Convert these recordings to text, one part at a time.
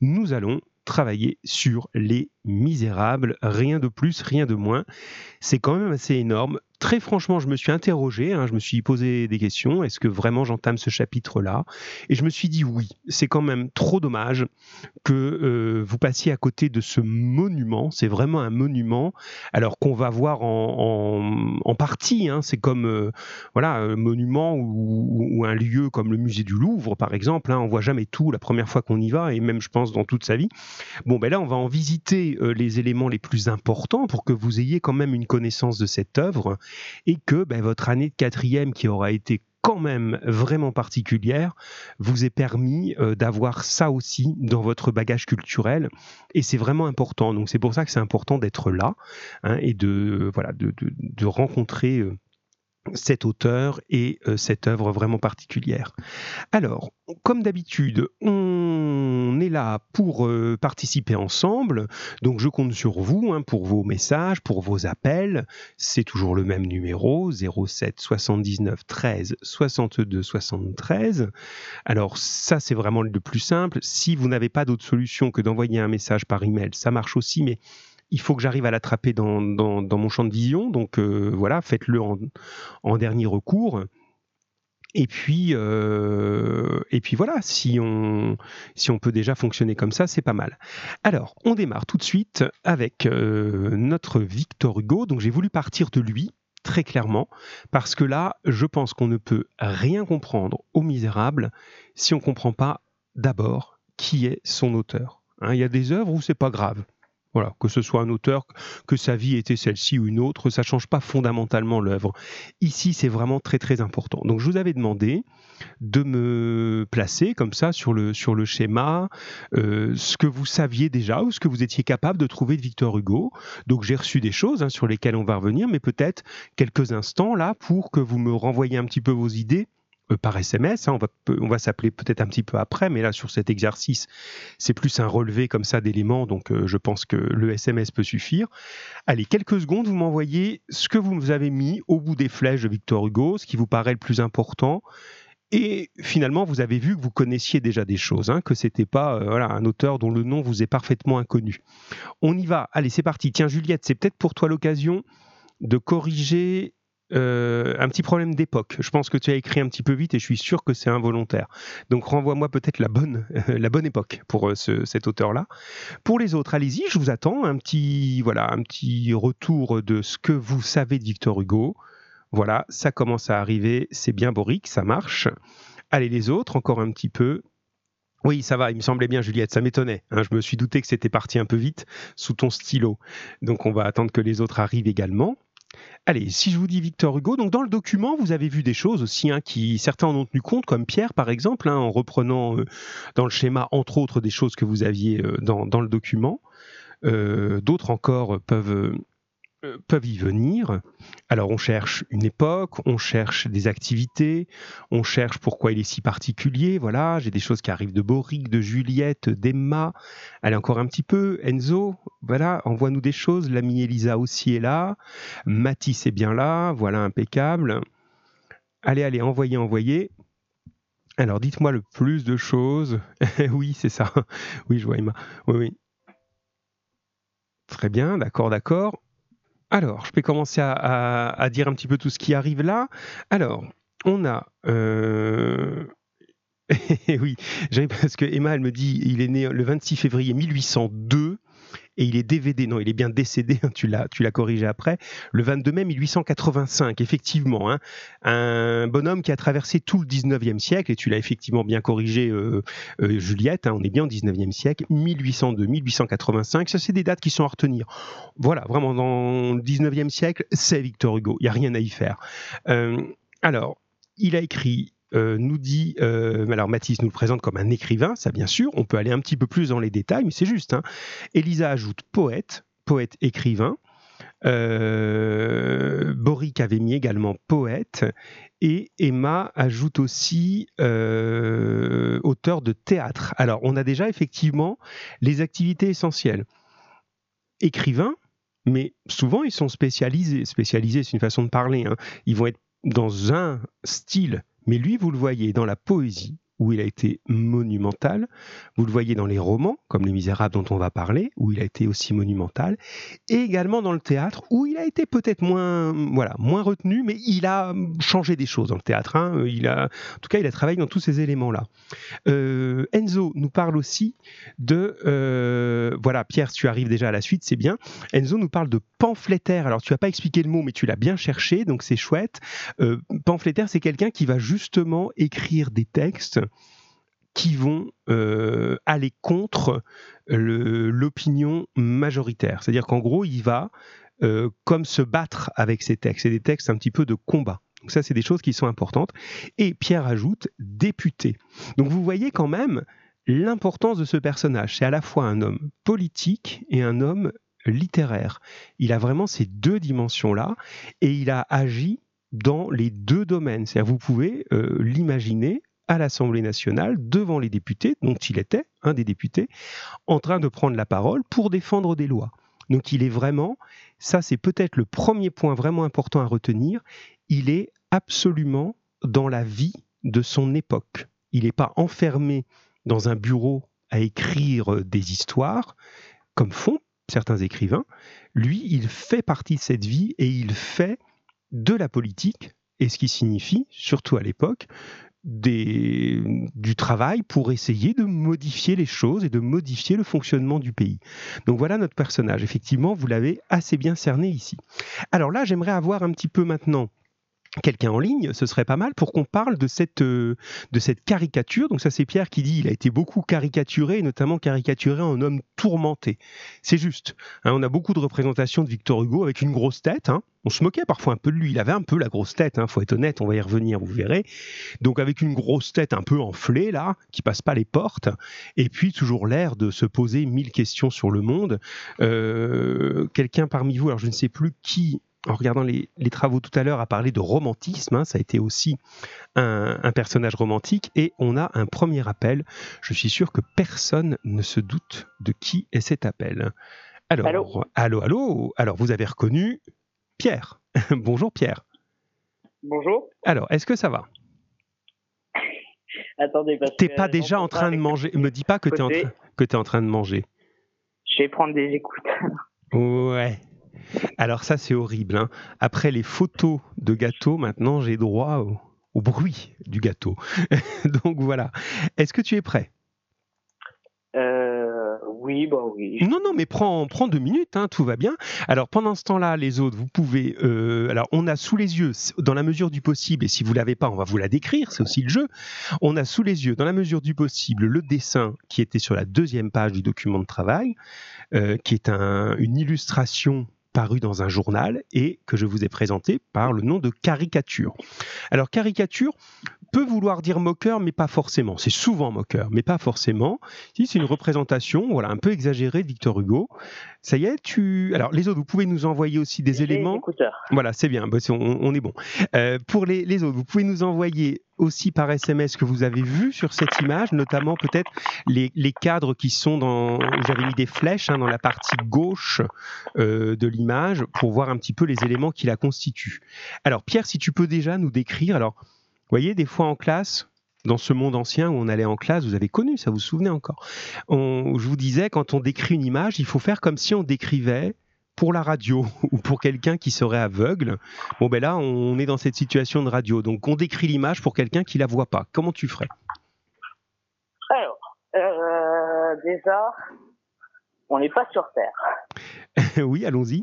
nous allons travailler sur Les Misérables, rien de plus, rien de moins. C'est quand même assez énorme. Très franchement, je me suis interrogé, je me suis posé des questions. Est-ce que vraiment j'entame ce chapitre-là ? Et je me suis dit oui, c'est quand même trop dommage que vous passiez à côté de ce monument. C'est vraiment un monument, alors qu'on va voir en partie. C'est comme un monument ou un lieu comme le musée du Louvre, par exemple. On ne voit jamais tout la première fois qu'on y va, et même, je pense, dans toute sa vie. Bon, ben là, on va en visiter les éléments les plus importants pour que vous ayez quand même une connaissance de cette œuvre. Et que votre année de quatrième, qui aura été quand même vraiment particulière, vous ait permis d'avoir ça aussi dans votre bagage culturel, et c'est vraiment important. Donc c'est pour ça que c'est important d'être là et de rencontrer cet auteur et cette œuvre vraiment particulière. Alors, comme d'habitude, on est là pour participer ensemble, donc je compte sur vous pour vos messages, pour vos appels. C'est toujours le même numéro, 07 79 13 62 73. Alors ça, c'est vraiment le plus simple. Si vous n'avez pas d'autre solution que d'envoyer un message par email, ça marche aussi, mais il faut que j'arrive à l'attraper dans mon champ de vision, donc faites-le en dernier recours. Et puis voilà, si on peut déjà fonctionner comme ça, c'est pas mal. Alors, on démarre tout de suite avec notre Victor Hugo. Donc j'ai voulu partir de lui, très clairement, parce que là, je pense qu'on ne peut rien comprendre aux Misérables si on ne comprend pas d'abord qui est son auteur. Il y a des œuvres où c'est pas grave. Voilà, que ce soit un auteur, que sa vie était celle-ci ou une autre, ça ne change pas fondamentalement l'œuvre. Ici, c'est vraiment très très important. Donc, je vous avais demandé de me placer comme ça sur le schéma, ce que vous saviez déjà ou ce que vous étiez capable de trouver de Victor Hugo. Donc, j'ai reçu des choses sur lesquelles on va revenir, mais peut-être quelques instants là pour que vous me renvoyiez un petit peu vos idées. Par SMS, on va s'appeler peut-être un petit peu après, mais là sur cet exercice, c'est plus un relevé comme ça d'éléments, donc je pense que le SMS peut suffire. Allez, quelques secondes, vous m'envoyez ce que vous avez mis au bout des flèches de Victor Hugo, ce qui vous paraît le plus important, et finalement vous avez vu que vous connaissiez déjà des choses, que c'était pas un auteur dont le nom vous est parfaitement inconnu. On y va, allez c'est parti, tiens Juliette, c'est peut-être pour toi l'occasion de corriger... un petit problème d'époque. Je pense que tu as écrit un petit peu vite et je suis sûr que c'est involontaire. Donc renvoie-moi peut-être la bonne époque pour cet auteur-là. Pour les autres, allez-y, je vous attends. Un petit retour de ce que vous savez de Victor Hugo. Voilà, ça commence à arriver. C'est bien Boric, ça marche. Allez les autres, encore un petit peu. Oui, ça va, il me semblait bien, Juliette, ça m'étonnait. Je me suis douté que c'était parti un peu vite sous ton stylo. Donc on va attendre que les autres arrivent également. Allez, si je vous dis Victor Hugo, donc dans le document, vous avez vu des choses aussi, qui certains en ont tenu compte, comme Pierre par exemple, en reprenant dans le schéma, entre autres, des choses que vous aviez dans le document. D'autres encore peuvent y venir. Alors on cherche une époque, on cherche des activités, on cherche pourquoi il est si particulier. Voilà, j'ai des choses qui arrivent de Boric, de Juliette, d'Emma. Allez encore un petit peu, Enzo, voilà, envoie-nous des choses. L'ami Elisa aussi est là, Mathis est bien là, voilà, impeccable. Allez, envoyez. Alors dites-moi le plus de choses. Oui, c'est ça. Oui, je vois Emma. Oui. Très bien, d'accord. Alors, je peux commencer à dire un petit peu tout ce qui arrive là. Alors, on a... oui, parce que Emma, elle me dit, il est né le 26 février 1802 et il est il est bien décédé, tu l'as corrigé après, le 22 mai 1885, effectivement. Un bonhomme qui a traversé tout le 19e siècle, et tu l'as effectivement bien corrigé, Juliette, on est bien au 19e siècle, 1802, 1885, ça c'est des dates qui sont à retenir. Voilà, vraiment, dans le 19e siècle, c'est Victor Hugo, il n'y a rien à y faire. Alors, il a écrit... nous dit, alors Mathis nous le présente comme un écrivain, ça bien sûr, on peut aller un petit peu plus dans les détails, mais c'est juste. Elisa ajoute poète écrivain, Boric avait mis également poète, et Emma ajoute aussi auteur de théâtre. Alors on a déjà effectivement les activités essentielles. Écrivain, mais souvent ils sont spécialisés, c'est une façon de parler, ils vont être dans un style. Mais lui, vous le voyez dans la poésie, où il a été monumental. Vous le voyez dans les romans, comme Les Misérables dont on va parler, où il a été aussi monumental. Et également dans le théâtre, où il a été peut-être moins retenu, mais il a changé des choses dans le théâtre. Hein. Il a travaillé dans tous ces éléments-là. Enzo nous parle aussi de... Pierre, tu arrives déjà à la suite, c'est bien. Enzo nous parle de pamphlétaire. Alors, tu n'as pas expliqué le mot, mais tu l'as bien cherché, donc c'est chouette. Pamphlétaire, c'est quelqu'un qui va justement écrire des textes qui vont aller contre l'opinion majoritaire. C'est-à-dire qu'en gros, il va comme se battre avec ces textes. C'est des textes un petit peu de combat. Donc ça, c'est des choses qui sont importantes. Et Pierre ajoute « député ». Donc vous voyez quand même l'importance de ce personnage. C'est à la fois un homme politique et un homme littéraire. Il a vraiment ces deux dimensions-là et il a agi dans les deux domaines. C'est-à-dire, vous pouvez l'imaginer à l'Assemblée nationale, devant les députés, dont il était un des députés, en train de prendre la parole pour défendre des lois. Donc il est vraiment, ça c'est peut-être le premier point vraiment important à retenir, il est absolument dans la vie de son époque. Il n'est pas enfermé dans un bureau à écrire des histoires, comme font certains écrivains. Lui, il fait partie de cette vie et il fait de la politique, et ce qui signifie, surtout à l'époque, du travail pour essayer de modifier les choses et de modifier le fonctionnement du pays. Donc voilà notre personnage. Effectivement, vous l'avez assez bien cerné ici. Alors là, j'aimerais avoir un petit peu maintenant quelqu'un en ligne, ce serait pas mal pour qu'on parle de cette caricature. Donc ça, c'est Pierre qui dit, il a été beaucoup caricaturé, notamment caricaturé en homme tourmenté. C'est juste. Hein, on a beaucoup de représentations de Victor Hugo avec une grosse tête. Hein. On se moquait parfois un peu de lui. Il avait un peu la grosse tête. Hein. Faut être honnête, on va y revenir, vous verrez. Donc avec une grosse tête un peu enflée, là, qui passe pas les portes. Et puis toujours l'air de se poser 1000 questions sur le monde. Quelqu'un parmi vous, alors je ne sais plus qui... En regardant les travaux tout à l'heure, a parlé de romantisme, hein, ça a été aussi un personnage romantique, et on a un premier appel. Je suis sûr que personne ne se doute de qui est cet appel. Alors, allô. Alors, vous avez reconnu Pierre. Bonjour Pierre. Bonjour. Alors, est-ce que ça va ? Attendez, parce que... T'es pas déjà en train de manger, me dis pas que t'es en train de manger. Je vais prendre des écouteurs. Ouais. Alors ça, c'est horrible. Hein. Après les photos de gâteau, maintenant, j'ai droit au bruit du gâteau. Donc voilà. Est-ce que tu es prêt ? Oui. Non, mais prends 2 minutes, hein, tout va bien. Alors, pendant ce temps-là, les autres, vous pouvez... alors, on a sous les yeux, dans la mesure du possible, et si vous ne l'avez pas, on va vous la décrire, c'est aussi le jeu. On a sous les yeux, dans la mesure du possible, le dessin qui était sur la 2e page du document de travail, qui est une illustration paru dans un journal et que je vous ai présenté par le nom de caricature. Alors, caricature peut vouloir dire moqueur, mais pas forcément. C'est souvent moqueur, mais pas forcément. Si c'est une représentation, un peu exagérée de Victor Hugo. Ça y est, Alors, les autres, vous pouvez nous envoyer aussi des éléments. Écouteurs. Voilà, c'est bien, on est bon. Pour les autres, vous pouvez nous envoyer aussi par SMS que vous avez vu sur cette image, notamment peut-être les cadres qui sont dans... J'avais mis des flèches dans la partie gauche de l'image pour voir un petit peu les éléments qui la constituent. Alors Pierre, si tu peux déjà nous décrire... Alors, vous voyez, des fois en classe, dans ce monde ancien où on allait en classe, vous avez connu, ça vous souvenez encore. Je vous disais, quand on décrit une image, il faut faire comme si on décrivait pour la radio ou pour quelqu'un qui serait aveugle. Bon, ben là, on est dans cette situation de radio. Donc, on décrit l'image pour quelqu'un qui la voit pas. Comment tu ferais ? Alors, déjà, on n'est pas sur Terre. Oui, allons-y.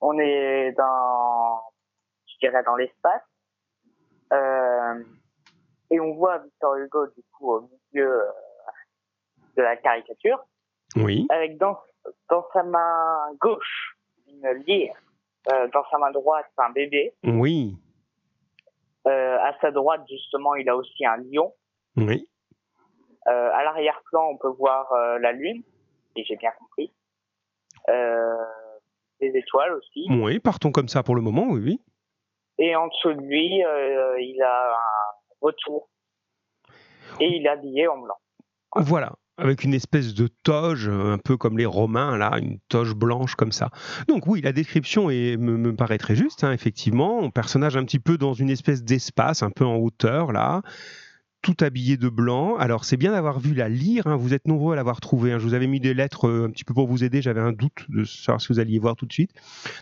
On est dans l'espace. Et on voit Victor Hugo, du coup, au milieu de la caricature. Oui. Avec dans sa main gauche, une lyre. Dans sa main droite, un bébé. Oui. À sa droite, justement, il a aussi un lion. Oui. À l'arrière-plan, on peut voir la lune, si j'ai bien compris. Des étoiles aussi. Oui, partons comme ça pour le moment, oui. Et en dessous de lui, il a un retour. Et il est habillé en blanc. Voilà. Avec une espèce de toge, un peu comme les Romains, là, une toge blanche comme ça. Donc oui, la description me paraît très juste, hein, effectivement. On personnage un petit peu dans une espèce d'espace, un peu en hauteur, là. tout habillé de blanc. Alors, c'est bien d'avoir vu la lire, hein. Vous êtes nombreux à l'avoir trouvé, hein. Je vous avais mis des lettres un petit peu pour vous aider. J'avais un doute de savoir si vous alliez voir tout de suite.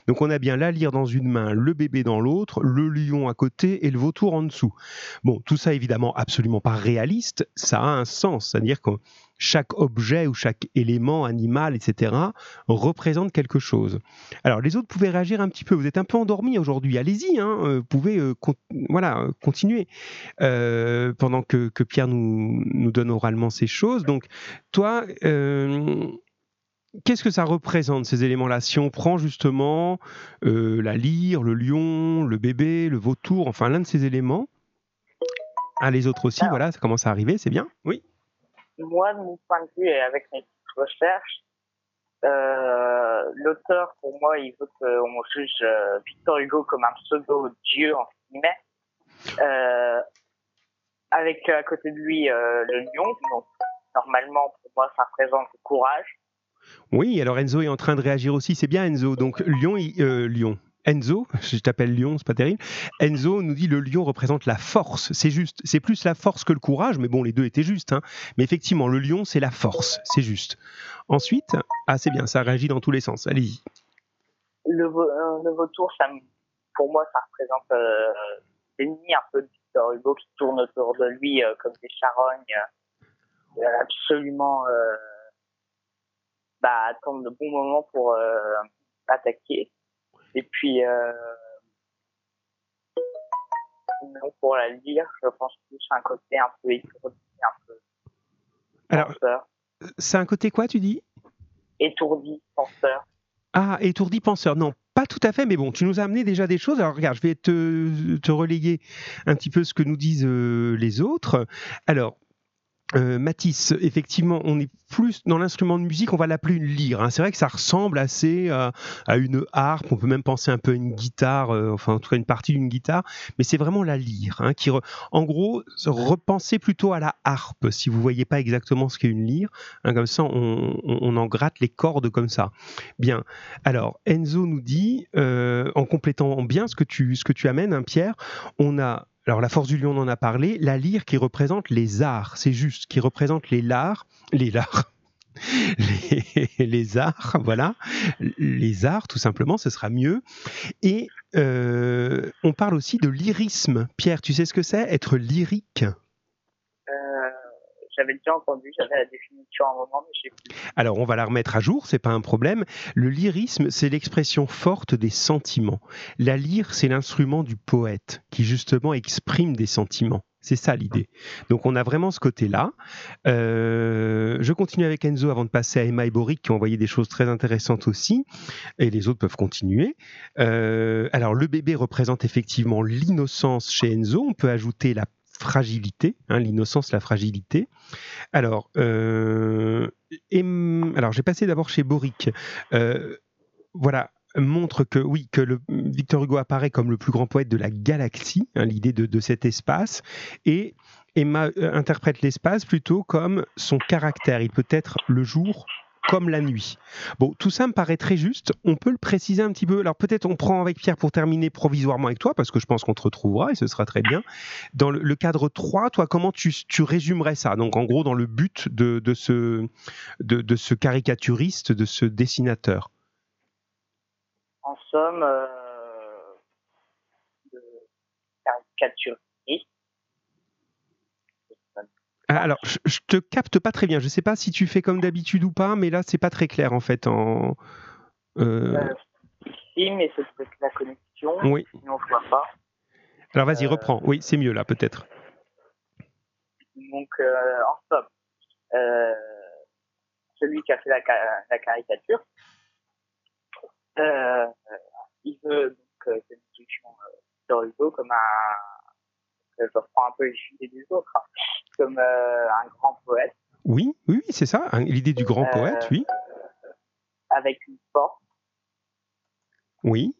Donc, on a bien la lyre dans une main, le bébé dans l'autre, le lion à côté et le vautour en dessous. Bon, tout ça, évidemment, absolument pas réaliste. Ça a un sens, c'est-à-dire que chaque objet ou chaque élément, animal, etc., représente quelque chose. Alors, les autres pouvaient réagir un petit peu. Vous êtes un peu endormis aujourd'hui. Allez-y, hein, vous pouvez continuer pendant que Pierre nous donne oralement ces choses. Donc, toi, qu'est-ce que ça représente, ces éléments-là ? Si on prend justement la lyre, le lion, le bébé, le vautour, enfin, l'un de ces éléments. Ah, les autres aussi, voilà, ça commence à arriver, c'est bien. Oui. Moi, de mon point de vue et avec mes petites recherches, l'auteur, pour moi, il veut qu'on juge Victor Hugo comme un pseudo-dieu, entre guillemets, avec à côté de lui le lion. Donc, normalement, pour moi, ça représente le courage. Oui, alors Enzo est en train de réagir aussi. C'est bien, Enzo. Donc, Enzo, je t'appelle Lion, c'est pas terrible. Enzo nous dit le lion représente la force, c'est juste. C'est plus la force que le courage, mais bon, les deux étaient justes, hein. Mais effectivement, le lion, c'est la force, c'est juste. Ensuite, c'est bien, ça réagit dans tous les sens, allez-y. Le vautour, ça, pour moi, ça représente l'ennemi un peu de Victor Hugo qui tourne autour de lui comme des charognes, absolument attendre le bon moment pour attaquer. Et puis, pour la lire, je pense que c'est un côté un peu étourdi, un peu penseur. Alors, c'est un côté quoi, tu dis ? Étourdi, penseur. Ah, étourdi, penseur, non, pas tout à fait, mais bon, tu nous as amené déjà des choses. Alors, regarde, je vais te relayer un petit peu ce que nous disent les autres. Alors... Matisse, effectivement, on est plus dans l'instrument de musique, on va l'appeler une lyre, hein. C'est vrai que ça ressemble assez à une harpe, on peut même penser un peu à une guitare, enfin en tout cas une partie d'une guitare, mais c'est vraiment la lyre, hein, qui, en gros, repensez plutôt à la harpe, si vous ne voyez pas exactement ce qu'est une lyre, hein, comme ça on en gratte les cordes comme ça. Bien, alors Enzo nous dit, en complétant bien ce que tu amènes, hein, Pierre, on a... Alors, la force du lion, on en a parlé. La lyre qui représente les arts, c'est juste, qui représente les arts, voilà. Les arts, tout simplement, ce sera mieux. Et on parle aussi de lyrisme. Pierre, tu sais ce que c'est, être lyrique ? J'avais déjà entendu, j'avais la définition à un moment, mais je sais plus. Alors, on va la remettre à jour, c'est pas un problème. Le lyrisme, c'est l'expression forte des sentiments. La lyre, c'est l'instrument du poète qui, justement, exprime des sentiments. C'est ça l'idée. Donc, on a vraiment ce côté-là. Je continue avec Enzo avant de passer à Emma et Boric qui ont envoyé des choses très intéressantes aussi. Et les autres peuvent continuer. Alors, le bébé représente effectivement l'innocence chez Enzo. On peut ajouter la fragilité, hein, l'innocence, la fragilité. Alors, j'ai passé d'abord chez Boric. Montre que oui, que Victor Hugo apparaît comme le plus grand poète de la galaxie, hein, l'idée de cet espace, et Emma interprète l'espace plutôt comme son caractère. Il peut être le jour comme la nuit. Bon, tout ça me paraît très juste. On peut le préciser un petit peu. Alors, peut-être on prend avec Pierre pour terminer provisoirement avec toi, parce que je pense qu'on te retrouvera et ce sera très bien. Dans le cadre 3, toi, comment tu résumerais ça ? Donc, en gros, dans le but de ce caricaturiste, de ce dessinateur. En somme, le caricaturiste. Alors, je te capte pas très bien. Je sais pas si tu fais comme d'habitude ou pas, mais là, c'est pas très clair en fait. Si, mais c'est peut-être la connexion. Oui. Sinon, je vois pas. Alors, vas-y, reprends. Oui, c'est mieux là, peut-être. Donc, en somme, celui qui a fait la caricature, il veut donc cette discussion de Hugo comme je reprends un peu les idées des autres. Hein. Comme un grand poète. Oui, c'est ça, l'idée du grand poète, oui. Avec une force. Oui.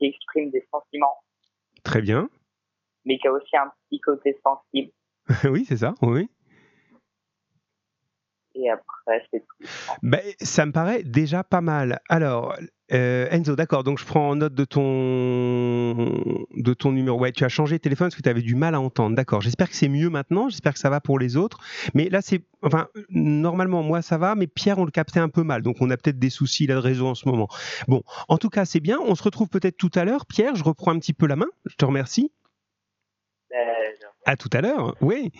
Qui exprime des sentiments. Très bien. Mais qui a aussi un petit côté sensible. Oui, c'est ça, oui. Et et après c'est tout. Ben, ça me paraît déjà pas mal. Alors Enzo, d'accord, donc je prends note de ton numéro. Ouais, tu as changé de téléphone parce que tu avais du mal à entendre. D'accord, j'espère que c'est mieux maintenant, j'espère que ça va pour les autres. Mais là, normalement, moi, ça va, mais Pierre, on le captait un peu mal. Donc, on a peut-être des soucis là, de réseau en ce moment. Bon, en tout cas, c'est bien. On se retrouve peut-être tout à l'heure. Pierre, je reprends un petit peu la main. Je te remercie. À tout à l'heure, oui.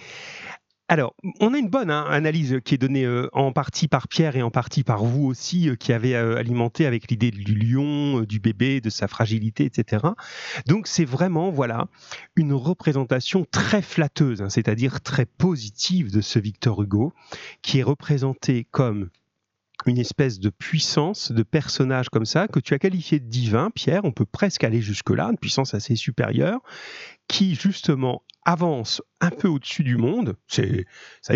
Alors, on a une bonne analyse qui est donnée en partie par Pierre et en partie par vous aussi, qui avez alimenté avec l'idée du lion, du bébé, de sa fragilité, etc. Donc, c'est vraiment, voilà, une représentation très flatteuse, c'est-à-dire très positive de ce Victor Hugo, qui est représenté comme une espèce de puissance, de personnage comme ça, que tu as qualifié de divin, Pierre, on peut presque aller jusque-là, une puissance assez supérieure, qui justement avance un peu au-dessus du monde. Ça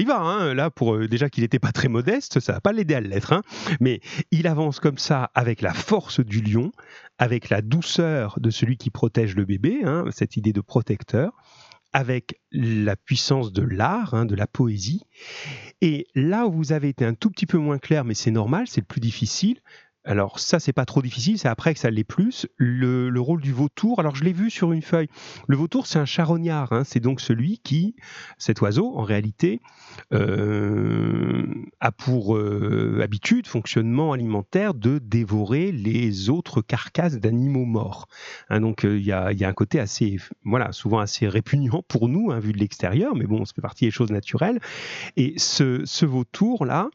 y va, là, pour déjà qu'il n'était pas très modeste, ça ne va pas l'aider à l'être, mais il avance comme ça avec la force du lion, avec la douceur de celui qui protège le bébé, cette idée de protecteur, avec la puissance de l'art, de la poésie. Et là où vous avez été un tout petit peu moins clair, mais c'est normal, c'est le plus difficile. Alors ça, c'est pas trop difficile, c'est après que ça l'est plus. Le rôle du vautour, alors je l'ai vu sur une feuille. Le vautour, c'est un charognard, c'est donc celui qui, cet oiseau, en réalité, a pour habitude, fonctionnement alimentaire, de dévorer les autres carcasses d'animaux morts. Donc il y a un côté assez, souvent assez répugnant pour nous, vu de l'extérieur, mais bon, ça fait partie des choses naturelles. Et ce vautour-là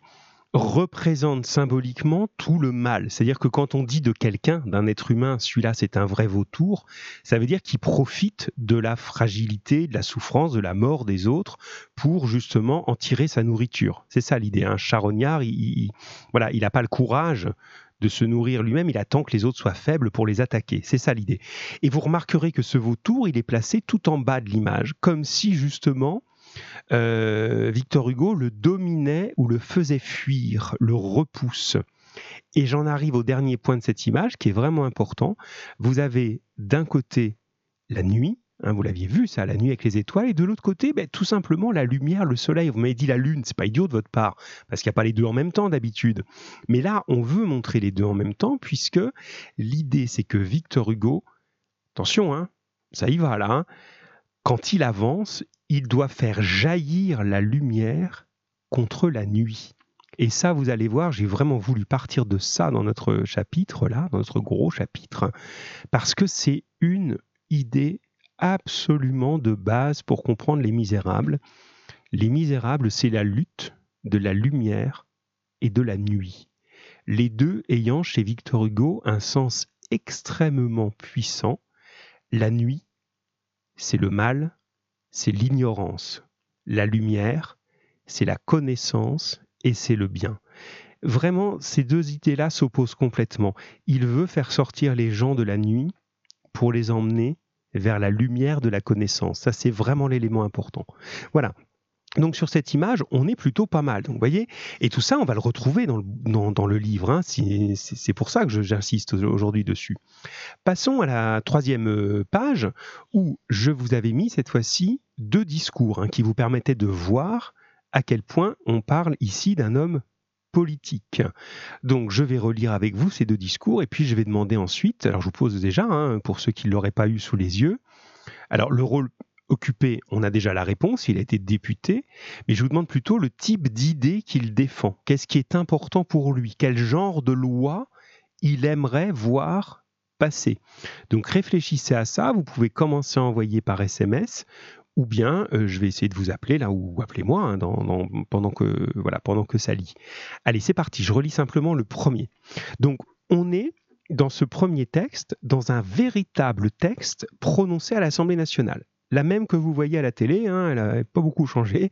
représente symboliquement tout le mal. C'est-à-dire que quand on dit de quelqu'un, d'un être humain, celui-là c'est un vrai vautour, ça veut dire qu'il profite de la fragilité, de la souffrance, de la mort des autres pour justement en tirer sa nourriture. C'est ça l'idée. Un charognard, il n'a pas le courage de se nourrir lui-même, il attend que les autres soient faibles pour les attaquer. C'est ça l'idée. Et vous remarquerez que ce vautour, il est placé tout en bas de l'image, comme si justement Victor Hugo le dominait ou le faisait fuir, le repousse. Et j'en arrive au dernier point de cette image qui est vraiment important. Vous avez d'un côté la nuit, vous l'aviez vu ça, la nuit avec les étoiles, et de l'autre côté tout simplement la lumière, le soleil. Vous m'avez dit la lune, c'est pas idiot de votre part parce qu'il n'y a pas les deux en même temps d'habitude, mais là on veut montrer les deux en même temps puisque l'idée c'est que Victor Hugo, attention ça y va là, quand il avance, il doit faire jaillir la lumière contre la nuit. Et ça, vous allez voir, j'ai vraiment voulu partir de ça dans notre chapitre, là, dans notre gros chapitre, parce que c'est une idée absolument de base pour comprendre Les Misérables. Les Misérables, c'est la lutte de la lumière et de la nuit. Les deux ayant chez Victor Hugo un sens extrêmement puissant. La nuit, c'est le mal, c'est l'ignorance. La lumière, c'est la connaissance et c'est le bien. Vraiment, ces deux idées-là s'opposent complètement. Il veut faire sortir les gens de la nuit pour les emmener vers la lumière de la connaissance. Ça, c'est vraiment l'élément important. Voilà. Donc sur cette image, on est plutôt pas mal. Donc vous voyez, et tout ça, on va le retrouver dans le livre. C'est pour ça que j'insiste aujourd'hui dessus. Passons à la troisième page où je vous avais mis cette fois-ci deux discours qui vous permettaient de voir à quel point on parle ici d'un homme politique. Donc je vais relire avec vous ces deux discours et puis je vais demander ensuite, alors je vous pose déjà, pour ceux qui ne l'auraient pas eu sous les yeux, alors le rôle occupé, on a déjà la réponse, il a été député, mais je vous demande plutôt le type d'idée qu'il défend. Qu'est-ce qui est important pour lui ? Quel genre de loi il aimerait voir passer ? Donc réfléchissez à ça, vous pouvez commencer à envoyer par SMS, ou bien je vais essayer de vous appeler là, ou appelez-moi pendant que ça lit. Allez, c'est parti, je relis simplement le premier. Donc on est dans ce premier texte, dans un véritable texte prononcé à l'Assemblée nationale. La même que vous voyez à la télé, elle n'a pas beaucoup changé.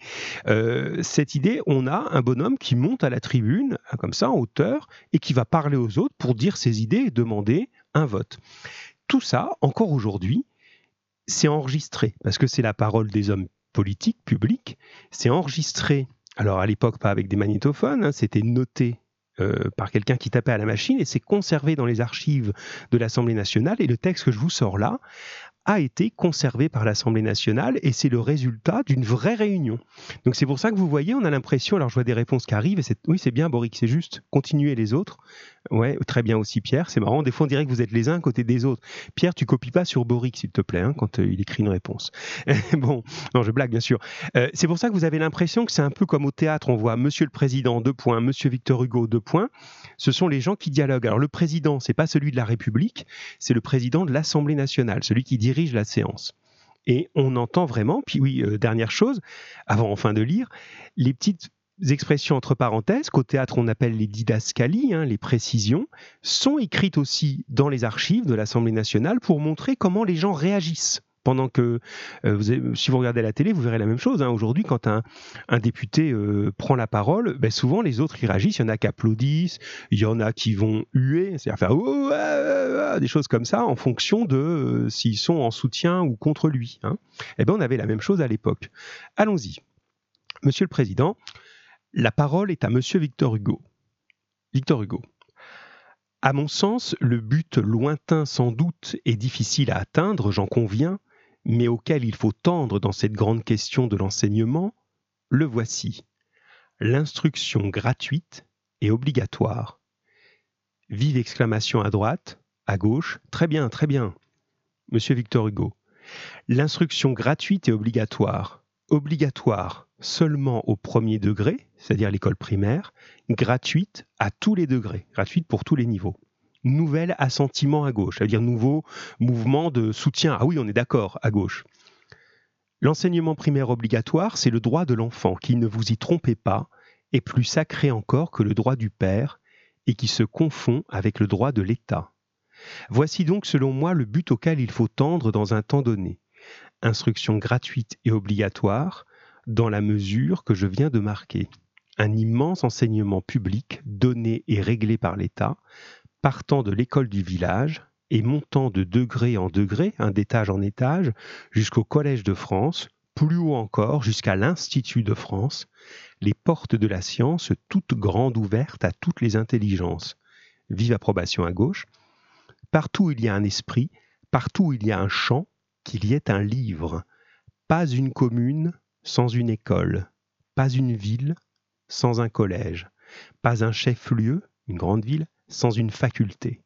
Cette idée, on a un bonhomme qui monte à la tribune, comme ça, en hauteur, et qui va parler aux autres pour dire ses idées et demander un vote. Tout ça, encore aujourd'hui, c'est enregistré, parce que c'est la parole des hommes politiques, publics, c'est enregistré. Alors à l'époque, pas avec des magnétophones, c'était noté par quelqu'un qui tapait à la machine, et c'est conservé dans les archives de l'Assemblée nationale, et le texte que je vous sors là a été conservé par l'Assemblée nationale et c'est le résultat d'une vraie réunion. Donc c'est pour ça que vous voyez, on a l'impression, alors je vois des réponses qui arrivent, et c'est, oui c'est bien Boric, c'est juste, continuez les autres, ouais très bien aussi Pierre, c'est marrant, des fois on dirait que vous êtes les uns à côté des autres. Pierre, tu copies pas sur Boric s'il te plaît, hein, quand il écrit une réponse. Bon, non je blague bien sûr. C'est pour ça que vous avez l'impression que c'est un peu comme au théâtre, on voit Monsieur le Président, : Monsieur Victor Hugo, : ce sont les gens qui dialoguent. Alors le Président, c'est pas celui de la République, c'est le Président de l'Assemblée nationale, celui qui dirige la séance. Et on entend vraiment, puis oui, dernière chose, avant enfin de lire, les petites expressions entre parenthèses, qu'au théâtre on appelle les didascalies, hein, les précisions, sont écrites aussi dans les archives de l'Assemblée nationale pour montrer comment les gens réagissent. Pendant que, si vous regardez la télé, vous verrez la même chose. Hein. Aujourd'hui, quand un député prend la parole, ben souvent les autres ils réagissent. Il y en a qui applaudissent, il y en a qui vont huer, c'est-à-dire faire oh, des choses comme ça en fonction de s'ils sont en soutien ou contre lui. Hein. Eh bien, on avait la même chose à l'époque. Allons-y. Monsieur le Président, la parole est à Monsieur Victor Hugo. Victor Hugo. À mon sens, le but lointain sans doute et difficile à atteindre, j'en conviens, mais auquel il faut tendre dans cette grande question de l'enseignement, le voici. L'instruction gratuite et obligatoire. Vive exclamation à droite, à gauche, très bien, très bien. Monsieur Victor Hugo. L'instruction gratuite et obligatoire. Obligatoire seulement au premier degré, c'est-à-dire l'école primaire, gratuite à tous les degrés, gratuite pour tous les niveaux. Nouvel assentiment à gauche, c'est-à-dire nouveau mouvement de soutien. Ah oui, on est d'accord, à gauche. L'enseignement primaire obligatoire, c'est le droit de l'enfant qui, ne vous y trompez pas, est plus sacré encore que le droit du père et qui se confond avec le droit de l'État. Voici donc, selon moi, le but auquel il faut tendre dans un temps donné. Instruction gratuite et obligatoire, dans la mesure que je viens de marquer. Un immense enseignement public, donné et réglé par l'État, partant de l'école du village et montant de degré en degré, d'étage en étage, jusqu'au Collège de France, plus haut encore jusqu'à l'Institut de France, les portes de la science toutes grandes ouvertes à toutes les intelligences. Vive approbation à gauche. Partout où il y a un esprit, partout où il y a un champ, qu'il y ait un livre. Pas une commune sans une école, pas une ville sans un collège, pas un chef-lieu, une grande ville, sans une faculté.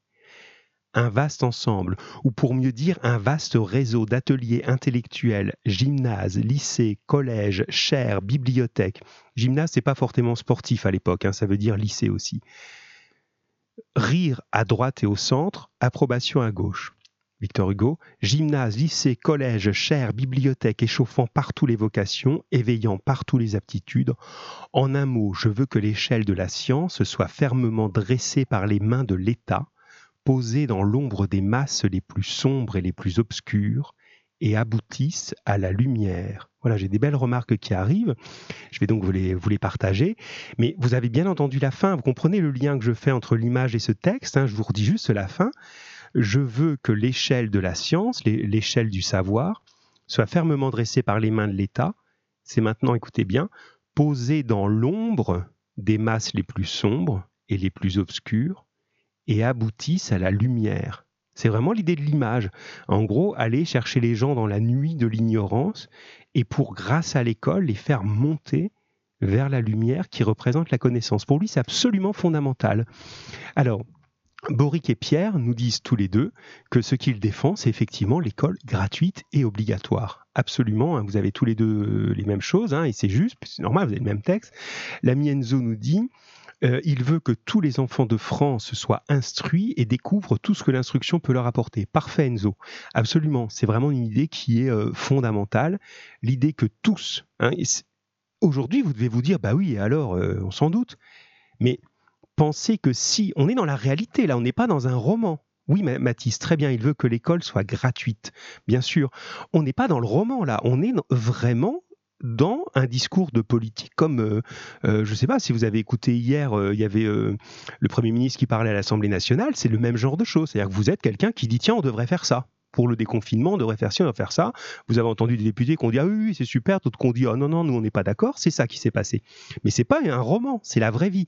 Un vaste ensemble, ou pour mieux dire un vaste réseau d'ateliers intellectuels, gymnases, lycées, collèges, chaires, bibliothèques. Gymnase, c'est pas forcément sportif à l'époque, hein, ça veut dire lycée aussi. Rire à droite et au centre, approbation à gauche. Victor Hugo, gymnase, lycée, collège, chaire, bibliothèque, échauffant partout les vocations, éveillant partout les aptitudes. En un mot, je veux que l'échelle de la science soit fermement dressée par les mains de l'État, posée dans l'ombre des masses les plus sombres et les plus obscures, et aboutisse à la lumière. Voilà, j'ai des belles remarques qui arrivent, je vais donc vous les partager, mais vous avez bien entendu la fin, vous comprenez le lien que je fais entre l'image et ce texte, hein, je vous redis juste la fin. Je veux que l'échelle de la science, l'échelle du savoir, soit fermement dressée par les mains de l'État, c'est maintenant, écoutez bien, posée dans l'ombre des masses les plus sombres et les plus obscures, et aboutisse à la lumière. C'est vraiment l'idée de l'image. En gros, aller chercher les gens dans la nuit de l'ignorance, et pour, grâce à l'école, les faire monter vers la lumière qui représente la connaissance. Pour lui, c'est absolument fondamental. Alors, Boric et Pierre nous disent tous les deux que ce qu'ils défendent, c'est effectivement l'école gratuite et obligatoire. Absolument, hein, vous avez tous les deux les mêmes choses, hein, et c'est juste, c'est normal, vous avez le même texte. L'ami Enzo nous dit « Il veut que tous les enfants de France soient instruits et découvrent tout ce que l'instruction peut leur apporter. » Parfait Enzo, absolument, c'est vraiment une idée qui est fondamentale, l'idée que tous, hein, aujourd'hui vous devez vous dire « bah oui, alors, on s'en doute », mais pensez que si, on est dans la réalité, là, on n'est pas dans un roman. Oui, Mathis, très bien, il veut que l'école soit gratuite, bien sûr. On n'est pas dans le roman, là, on est vraiment dans un discours de politique comme, je ne sais pas, si vous avez écouté hier, il y avait le Premier ministre qui parlait à l'Assemblée nationale, c'est le même genre de choses, c'est-à-dire que vous êtes quelqu'un qui dit « tiens, on devrait faire ça ». Pour le déconfinement, on devrait faire ci, on devrait faire ça. Vous avez entendu des députés qui ont dit « ah oui, c'est super », d'autres qui ont dit « ah non, non, nous on n'est pas d'accord », c'est ça qui s'est passé. Mais c'est pas un roman, c'est la vraie vie.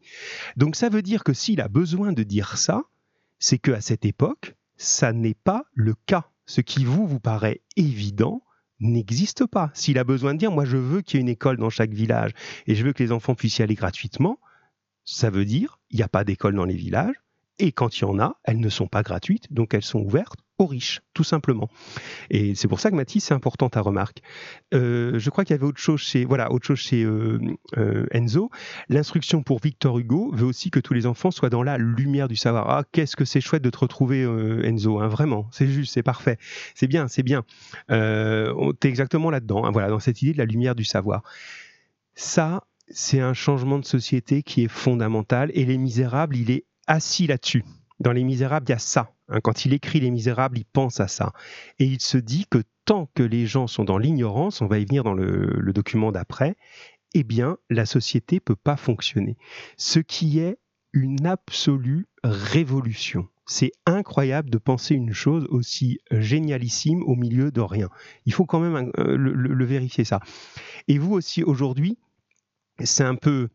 Donc ça veut dire que s'il a besoin de dire ça, c'est qu'à cette époque, ça n'est pas le cas. ce qui vous paraît évident n'existe pas. S'il a besoin de dire, moi je veux qu'il y ait une école dans chaque village et je veux que les enfants puissent y aller gratuitement, ça veut dire il n'y a pas d'école dans les villages et quand il y en a, elles ne sont pas gratuites, donc elles sont ouvertes aux riches, tout simplement. Et c'est pour ça que Mathis, c'est important ta remarque. Je crois qu'il y avait autre chose chez Enzo. L'instruction pour Victor Hugo veut aussi que tous les enfants soient dans la lumière du savoir. Ah, qu'est-ce que c'est chouette de te retrouver, Enzo, hein, vraiment, c'est juste, c'est parfait, c'est bien, c'est bien. T'es exactement là-dedans, hein, voilà, dans cette idée de la lumière du savoir. Ça, c'est un changement de société qui est fondamental et Les Misérables, il est assis là-dessus. Dans Les Misérables, il y a ça. Quand il écrit Les Misérables, il pense à ça. Et il se dit que tant que les gens sont dans l'ignorance, on va y venir dans le document d'après, eh bien, la société ne peut pas fonctionner. Ce qui est une absolue révolution. C'est incroyable de penser une chose aussi génialissime au milieu de rien. Il faut quand même le vérifier, ça. Et vous aussi, aujourd'hui, c'est un peu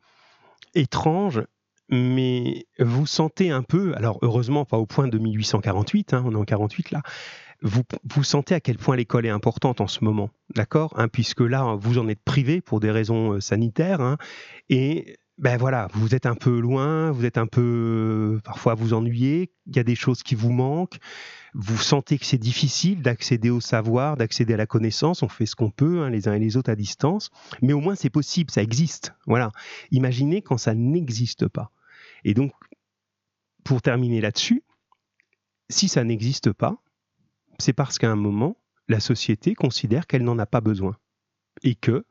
étrange, mais vous sentez un peu, alors heureusement pas au point de 1848, hein, on est en 48 là, vous sentez à quel point l'école est importante en ce moment, d'accord, hein, puisque là vous en êtes privé pour des raisons sanitaires, hein, et ben voilà, vous êtes un peu loin, vous êtes un peu, parfois vous ennuyez, il y a des choses qui vous manquent, vous sentez que c'est difficile d'accéder au savoir, d'accéder à la connaissance, on fait ce qu'on peut, hein, les uns et les autres à distance, mais au moins c'est possible, ça existe, voilà. Imaginez quand ça n'existe pas. Et donc, pour terminer là-dessus, si ça n'existe pas, c'est parce qu'à un moment, la société considère qu'elle n'en a pas besoin. Et que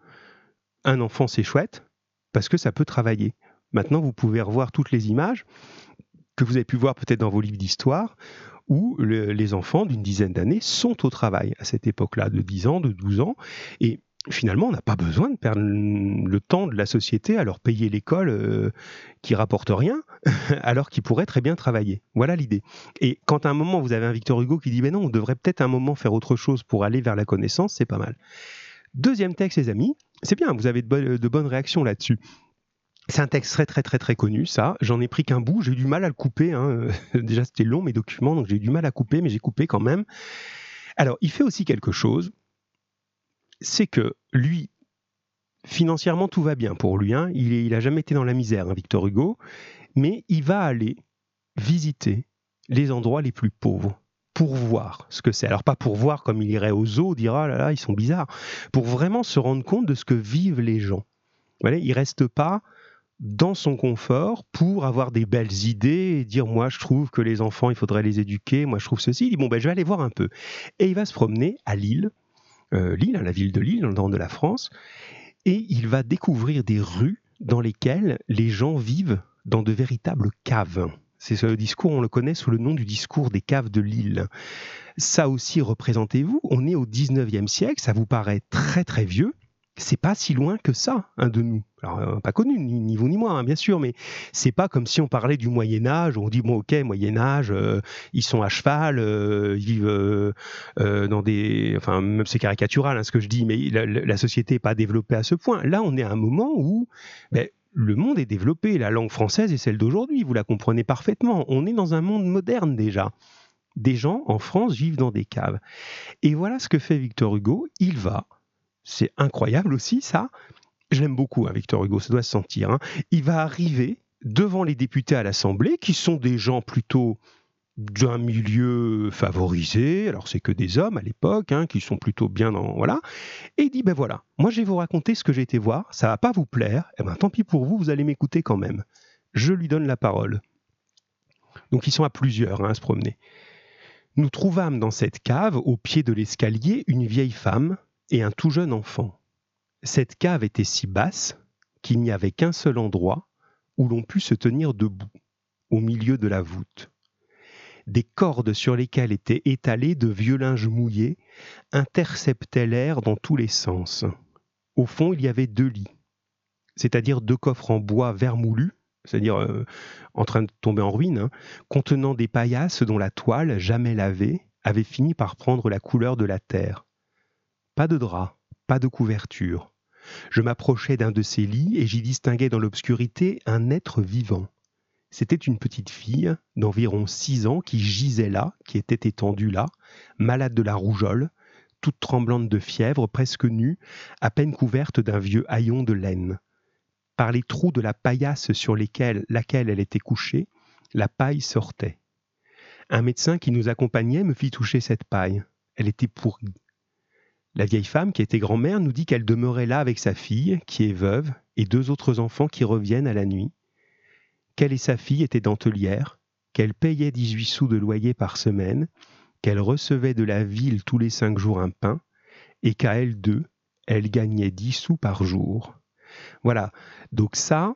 un enfant, c'est chouette, parce que ça peut travailler. Maintenant, vous pouvez revoir toutes les images que vous avez pu voir peut-être dans vos livres d'histoire, où les enfants d'une dizaine d'années sont au travail à cette époque-là, de 10 ans, de 12 ans, et finalement, on n'a pas besoin de perdre le temps de la société à leur payer l'école qui rapporte rien, alors qu'ils pourraient très bien travailler. Voilà l'idée. Et quand à un moment, vous avez un Victor Hugo qui dit « Mais non, on devrait peut-être à un moment faire autre chose pour aller vers la connaissance, c'est pas mal. » Deuxième texte, les amis, c'est bien, vous avez de bonnes réactions là-dessus. C'est un texte très, très, très, très connu, ça. J'en ai pris qu'un bout, j'ai eu du mal à le couper. Hein. Déjà, c'était long, mes documents, donc j'ai eu du mal à couper, mais j'ai coupé quand même. Alors, il fait aussi quelque chose. C'est que lui, financièrement, tout va bien pour lui. Hein. Il n'a jamais été dans la misère, hein, Victor Hugo. Mais il va aller visiter les endroits les plus pauvres pour voir ce que c'est. Alors, pas pour voir comme il irait au zoo, dire « Ah là là, ils sont bizarres », pour vraiment se rendre compte de ce que vivent les gens. Voilà, il ne reste pas dans son confort pour avoir des belles idées et dire « Moi, je trouve que les enfants, il faudrait les éduquer. Moi, je trouve ceci. » Il dit « Bon, ben, je vais aller voir un peu. » Et il va se promener à Lille. Lille, la ville de Lille, dans le nord de la France, et il va découvrir des rues dans lesquelles les gens vivent dans de véritables caves. C'est ce discours, on le connaît sous le nom du discours des caves de Lille. Ça aussi, représentez-vous, on est au 19e siècle, ça vous paraît très très vieux, c'est pas si loin que ça, hein, de nous. Alors, pas connu, ni vous ni moi, hein, bien sûr, mais c'est pas comme si on parlait du Moyen-Âge, on dit, bon, ok, Moyen-Âge, ils sont à cheval, ils vivent dans des... Enfin, même c'est caricatural, hein, ce que je dis, mais la société n'est pas développée à ce point. Là, on est à un moment où... Ben, le monde est développé, la langue française est celle d'aujourd'hui, vous la comprenez parfaitement. On est dans un monde moderne, déjà. Des gens, en France, vivent dans des caves. Et voilà ce que fait Victor Hugo, il va... C'est incroyable aussi, ça. Je l'aime beaucoup, hein, Victor Hugo, ça doit se sentir. Hein. Il va arriver devant les députés à l'Assemblée, qui sont des gens plutôt d'un milieu favorisé. Alors, c'est que des hommes à l'époque, hein, qui sont plutôt bien dans... Voilà. Et il dit, ben voilà, moi, je vais vous raconter ce que j'ai été voir. Ça ne va pas vous plaire. Eh ben, tant pis pour vous, vous allez m'écouter quand même. Je lui donne la parole. Donc, ils sont à plusieurs, hein, à se promener. Nous trouvâmes dans cette cave, au pied de l'escalier, une vieille femme et un tout jeune enfant. Cette cave était si basse qu'il n'y avait qu'un seul endroit où l'on put se tenir debout, au milieu de la voûte. Des cordes sur lesquelles étaient étalés de vieux linges mouillés interceptaient l'air dans tous les sens. Au fond, il y avait 2 lits, c'est-à-dire 2 coffres en bois vermoulu, c'est-à-dire en train de tomber en ruine, hein, contenant des paillasses dont la toile, jamais lavée, avait fini par prendre la couleur de la terre. Pas de drap, pas de couverture. Je m'approchais d'un de ces lits et j'y distinguais dans l'obscurité un être vivant. C'était une petite fille d'environ 6 ans qui gisait là, qui était étendue là, malade de la rougeole, toute tremblante de fièvre, presque nue, à peine couverte d'un vieux haillon de laine. Par les trous de la paillasse sur laquelle elle était couchée, la paille sortait. Un médecin qui nous accompagnait me fit toucher cette paille. Elle était pourrie. La vieille femme, qui était grand-mère, nous dit qu'elle demeurait là avec sa fille, qui est veuve, et 2 autres enfants qui reviennent à la nuit. Qu'elle et sa fille étaient dentelières, qu'elle payait 18 sous de loyer par semaine, qu'elle recevait de la ville tous les 5 jours un pain, et qu'à elle 2, elle gagnait 10 sous par jour. Voilà, donc ça,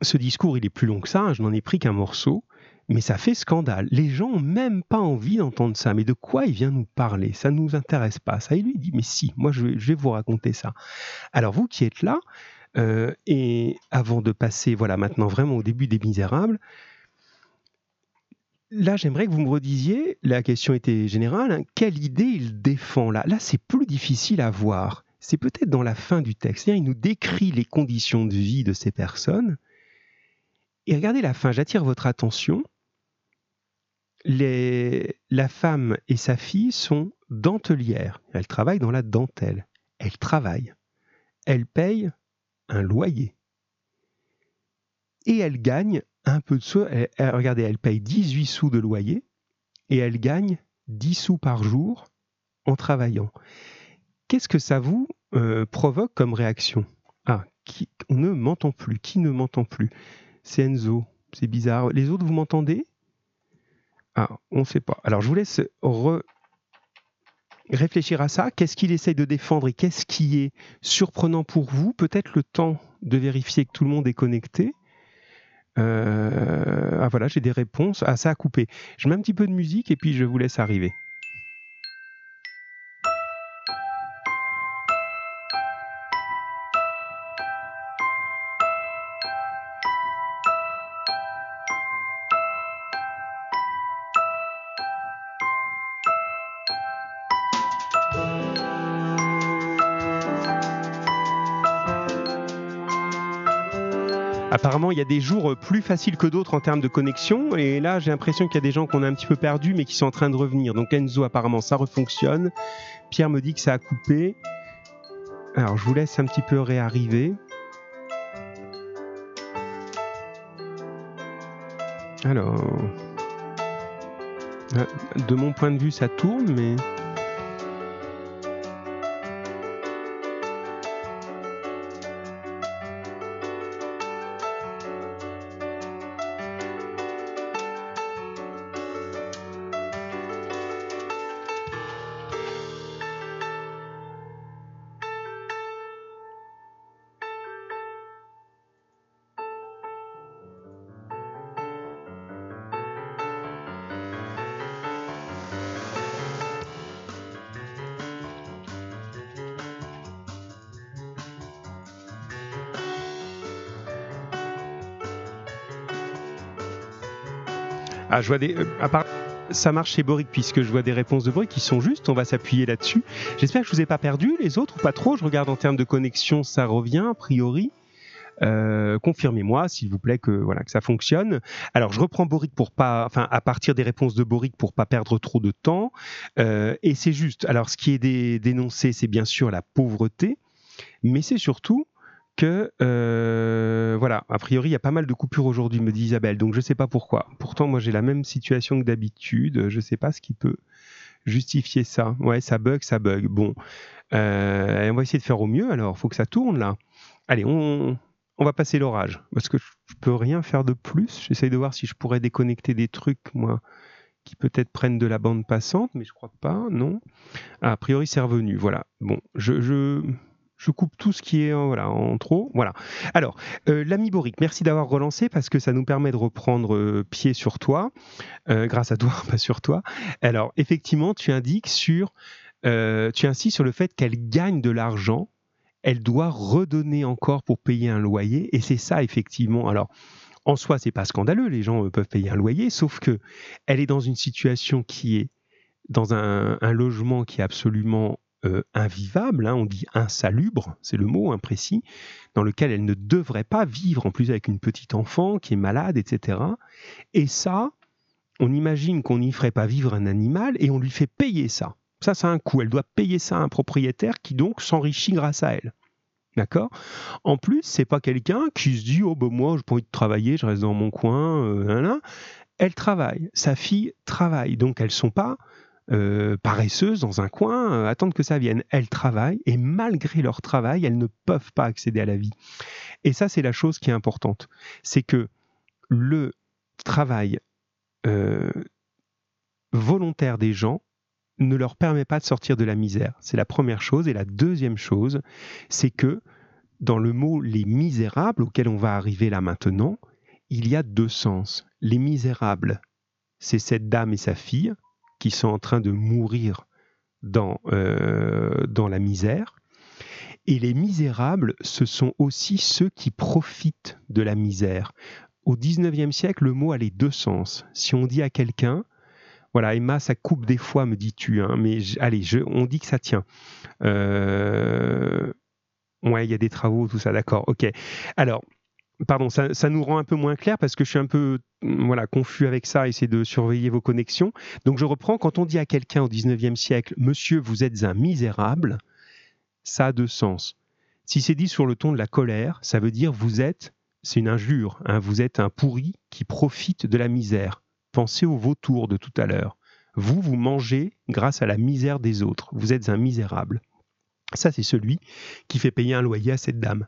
ce discours, il est plus long que ça, je n'en ai pris qu'un morceau, mais ça fait scandale. Les gens n'ont même pas envie d'entendre ça. Mais de quoi il vient nous parler? Ça ne nous intéresse pas. Ça, il lui dit, mais si, moi je vais vous raconter ça. Alors vous qui êtes là, et avant de passer, voilà, maintenant vraiment au début des Misérables, là j'aimerais que vous me redisiez, la question était générale, hein, quelle idée il défend là? Là c'est plus difficile à voir. C'est peut-être dans la fin du texte. Il nous décrit les conditions de vie de ces personnes. Et regardez la fin, j'attire votre attention. La femme et sa fille sont dentelières. Elles travaillent dans la dentelle. Elles travaillent. Elles payent un loyer. Et elles gagnent un peu de sous. Regardez, elles payent 18 sous de loyer et elles gagnent 10 sous par jour en travaillant. Qu'est-ce que ça vous provoque comme réaction? Ah, on ne m'entend plus. Qui ne m'entend plus? C'est Enzo. C'est bizarre. Les autres, vous m'entendez? Ah, on ne sait pas. Alors, je vous laisse réfléchir à ça. Qu'est-ce qu'il essaye de défendre et qu'est-ce qui est surprenant pour vous? Peut-être le temps de vérifier que tout le monde est connecté. Ah, voilà, j'ai des réponses. Ah, ça a coupé. Je mets un petit peu de musique et puis je vous laisse arriver. Apparemment, il y a des jours plus faciles que d'autres en termes de connexion. Et là, j'ai l'impression qu'il y a des gens qu'on a un petit peu perdus, mais qui sont en train de revenir. Donc Enzo, apparemment, ça refonctionne. Pierre me dit que ça a coupé. Alors, je vous laisse un petit peu réarriver. Alors, de mon point de vue, ça tourne, mais... Ah, je vois des... Ça marche chez Boric, puisque je vois des réponses de Boric qui sont justes. On va s'appuyer là-dessus. J'espère que je ne vous ai pas perdu, les autres, ou pas trop. Je regarde en termes de connexion, ça revient, a priori. Confirmez-moi, s'il vous plaît, que ça fonctionne. Alors, je reprends Boric à partir des réponses de Boric pour ne pas perdre trop de temps. Et c'est juste. Alors, ce qui est dénoncé, c'est bien sûr la pauvreté, mais c'est surtout... a priori, il y a pas mal de coupures aujourd'hui, me dit Isabelle, donc je ne sais pas pourquoi. Pourtant, moi, j'ai la même situation que d'habitude, je ne sais pas ce qui peut justifier ça. Ouais, ça bug. Bon, on va essayer de faire au mieux, alors, il faut que ça tourne, là. Allez, on va passer l'orage, parce que je ne peux rien faire de plus. J'essaye de voir si je pourrais déconnecter des trucs, moi, qui peut-être prennent de la bande passante, mais je ne crois pas, non. Ah, a priori, c'est revenu, voilà. Bon, Je coupe tout ce qui est en trop. Voilà. Alors, l'ami Boric, merci d'avoir relancé parce que ça nous permet de reprendre pied sur toi, grâce à toi, pas sur toi. Alors, effectivement, tu insistes sur le fait qu'elle gagne de l'argent, elle doit redonner encore pour payer un loyer, et c'est ça, effectivement. Alors, en soi, c'est pas scandaleux, les gens peuvent payer un loyer, sauf que elle est dans une situation qui est dans un logement qui est absolument invivable, hein, on dit insalubre, c'est le mot imprécis, dans lequel elle ne devrait pas vivre, en plus avec une petite enfant qui est malade, etc. Et ça, on imagine qu'on n'y ferait pas vivre un animal et on lui fait payer ça. Ça a un coût, elle doit payer ça à un propriétaire qui donc s'enrichit grâce à elle. D'accord ? En plus, c'est pas quelqu'un qui se dit « Oh, ben moi, j'ai pas envie de travailler, je reste dans mon coin, ». Elle travaille, sa fille travaille, donc elles ne sont pas paresseuses dans un coin, attendent que ça vienne. Elles travaillent et malgré leur travail, elles ne peuvent pas accéder à la vie. Et ça, c'est la chose qui est importante. C'est que le travail volontaire des gens ne leur permet pas de sortir de la misère. C'est la première chose. Et la deuxième chose, c'est que dans le mot « les misérables » auquel on va arriver là maintenant, il y a deux sens. Les misérables, c'est cette dame et sa fille qui sont en train de mourir dans la misère. Et les misérables, ce sont aussi ceux qui profitent de la misère. Au XIXe siècle, le mot a les deux sens. Si on dit à quelqu'un, voilà, Emma, ça coupe des fois, me dis-tu, hein, mais on dit que ça tient. Ouais, il y a des travaux, tout ça, d'accord, ok. Alors, pardon, ça nous rend un peu moins clair parce que je suis un peu confus avec ça, essayez de surveiller vos connexions. Donc je reprends, quand on dit à quelqu'un au XIXe siècle « Monsieur, vous êtes un misérable », ça a deux sens. Si c'est dit sur le ton de la colère, ça veut dire « vous êtes », c'est une injure, hein, « vous êtes un pourri qui profite de la misère ». Pensez aux vautours de tout à l'heure. Vous mangez grâce à la misère des autres, vous êtes un misérable. Ça, c'est celui qui fait payer un loyer à cette dame.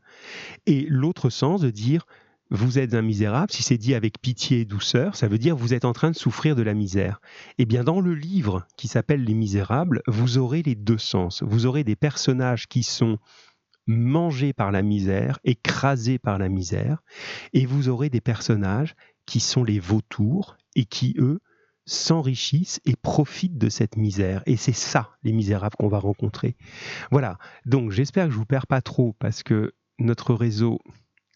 Et l'autre sens de dire « vous êtes un misérable », si c'est dit avec pitié et douceur, ça veut dire « vous êtes en train de souffrir de la misère ». Eh bien, dans le livre qui s'appelle « Les Misérables », vous aurez les deux sens. Vous aurez des personnages qui sont mangés par la misère, écrasés par la misère, et vous aurez des personnages qui sont les vautours et qui, eux, s'enrichissent et profitent de cette misère. Et c'est ça, les misérables qu'on va rencontrer. Voilà, donc j'espère que je ne vous perds pas trop parce que notre réseau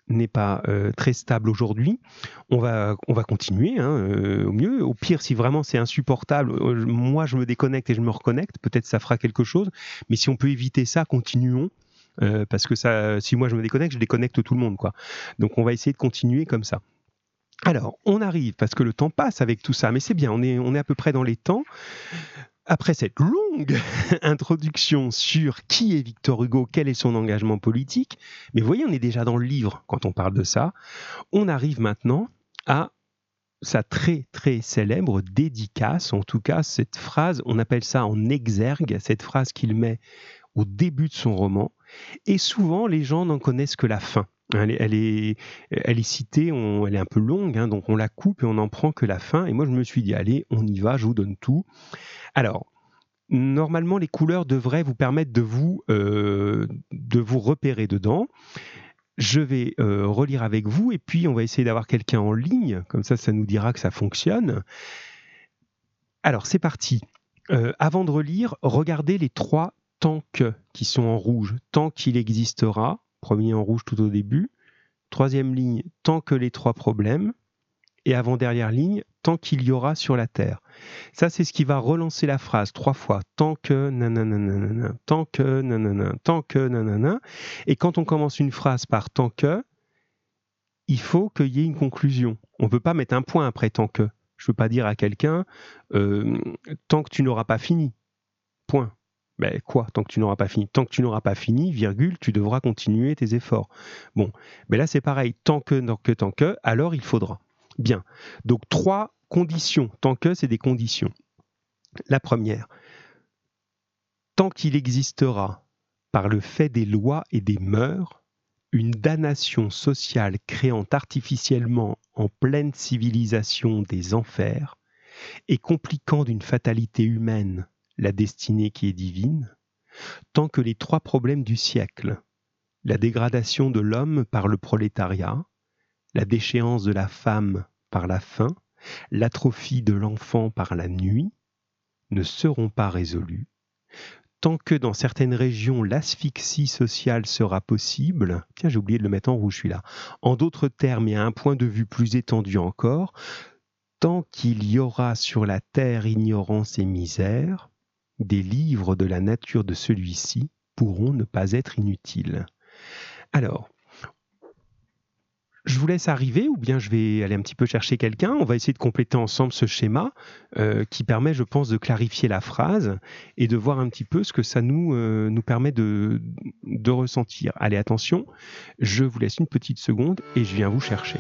n'est pas très stable aujourd'hui. On va continuer au mieux. Au pire, si vraiment c'est insupportable, moi je me déconnecte et je me reconnecte, peut-être ça fera quelque chose. Mais si on peut éviter ça, continuons. Parce que ça, si moi je me déconnecte, je déconnecte tout le monde, quoi. Donc on va essayer de continuer comme ça. Alors, on arrive, parce que le temps passe avec tout ça, mais c'est bien, on est à peu près dans les temps. Après cette longue introduction sur qui est Victor Hugo, quel est son engagement politique, mais vous voyez, on est déjà dans le livre quand on parle de ça, on arrive maintenant à sa très très célèbre dédicace, en tout cas cette phrase, on appelle ça en exergue, cette phrase qu'il met au début de son roman, et souvent les gens n'en connaissent que la fin. Elle est citée, elle est un peu longue, hein, donc on la coupe et on n'en prend que la fin. Et moi, je me suis dit, allez, on y va, je vous donne tout. Alors, normalement, les couleurs devraient vous permettre de vous repérer dedans. Je vais relire avec vous et puis on va essayer d'avoir quelqu'un en ligne. Comme ça, ça nous dira que ça fonctionne. Alors, c'est parti. Avant de relire, regardez les trois « tant que » qui sont en rouge. « Tant qu'il existera ». Premier en rouge tout au début, troisième ligne, tant que les trois problèmes, et avant-dernière ligne, tant qu'il y aura sur la terre. Ça, c'est ce qui va relancer la phrase trois fois, tant que nanana, tant que nanana, tant que nanana. Et quand on commence une phrase par tant que, il faut qu'il y ait une conclusion. On ne peut pas mettre un point après tant que. Je ne peux pas dire à quelqu'un, tant que tu n'auras pas fini, point. Ben quoi, tant que tu n'auras pas fini ? Tant que tu n'auras pas fini, virgule, tu devras continuer tes efforts. Bon, ben là c'est pareil, tant que, alors il faudra. Bien, donc trois conditions, tant que c'est des conditions. La première, tant qu'il existera, par le fait des lois et des mœurs, une damnation sociale créant artificiellement en pleine civilisation des enfers et compliquant d'une fatalité humaine la destinée qui est divine, tant que les trois problèmes du siècle, la dégradation de l'homme par le prolétariat, la déchéance de la femme par la faim, l'atrophie de l'enfant par la nuit, ne seront pas résolus, tant que dans certaines régions l'asphyxie sociale sera possible, tiens j'ai oublié de le mettre en rouge celui-là, en d'autres termes et à un point de vue plus étendu encore, tant qu'il y aura sur la terre ignorance et misère, des livres de la nature de celui-ci pourront ne pas être inutiles. Alors, je vous laisse arriver ou bien je vais aller un petit peu chercher quelqu'un. On va essayer de compléter ensemble ce schéma qui permet, je pense, de clarifier la phrase et de voir un petit peu ce que ça nous permet de ressentir. Allez, attention, je vous laisse une petite seconde et je viens vous chercher.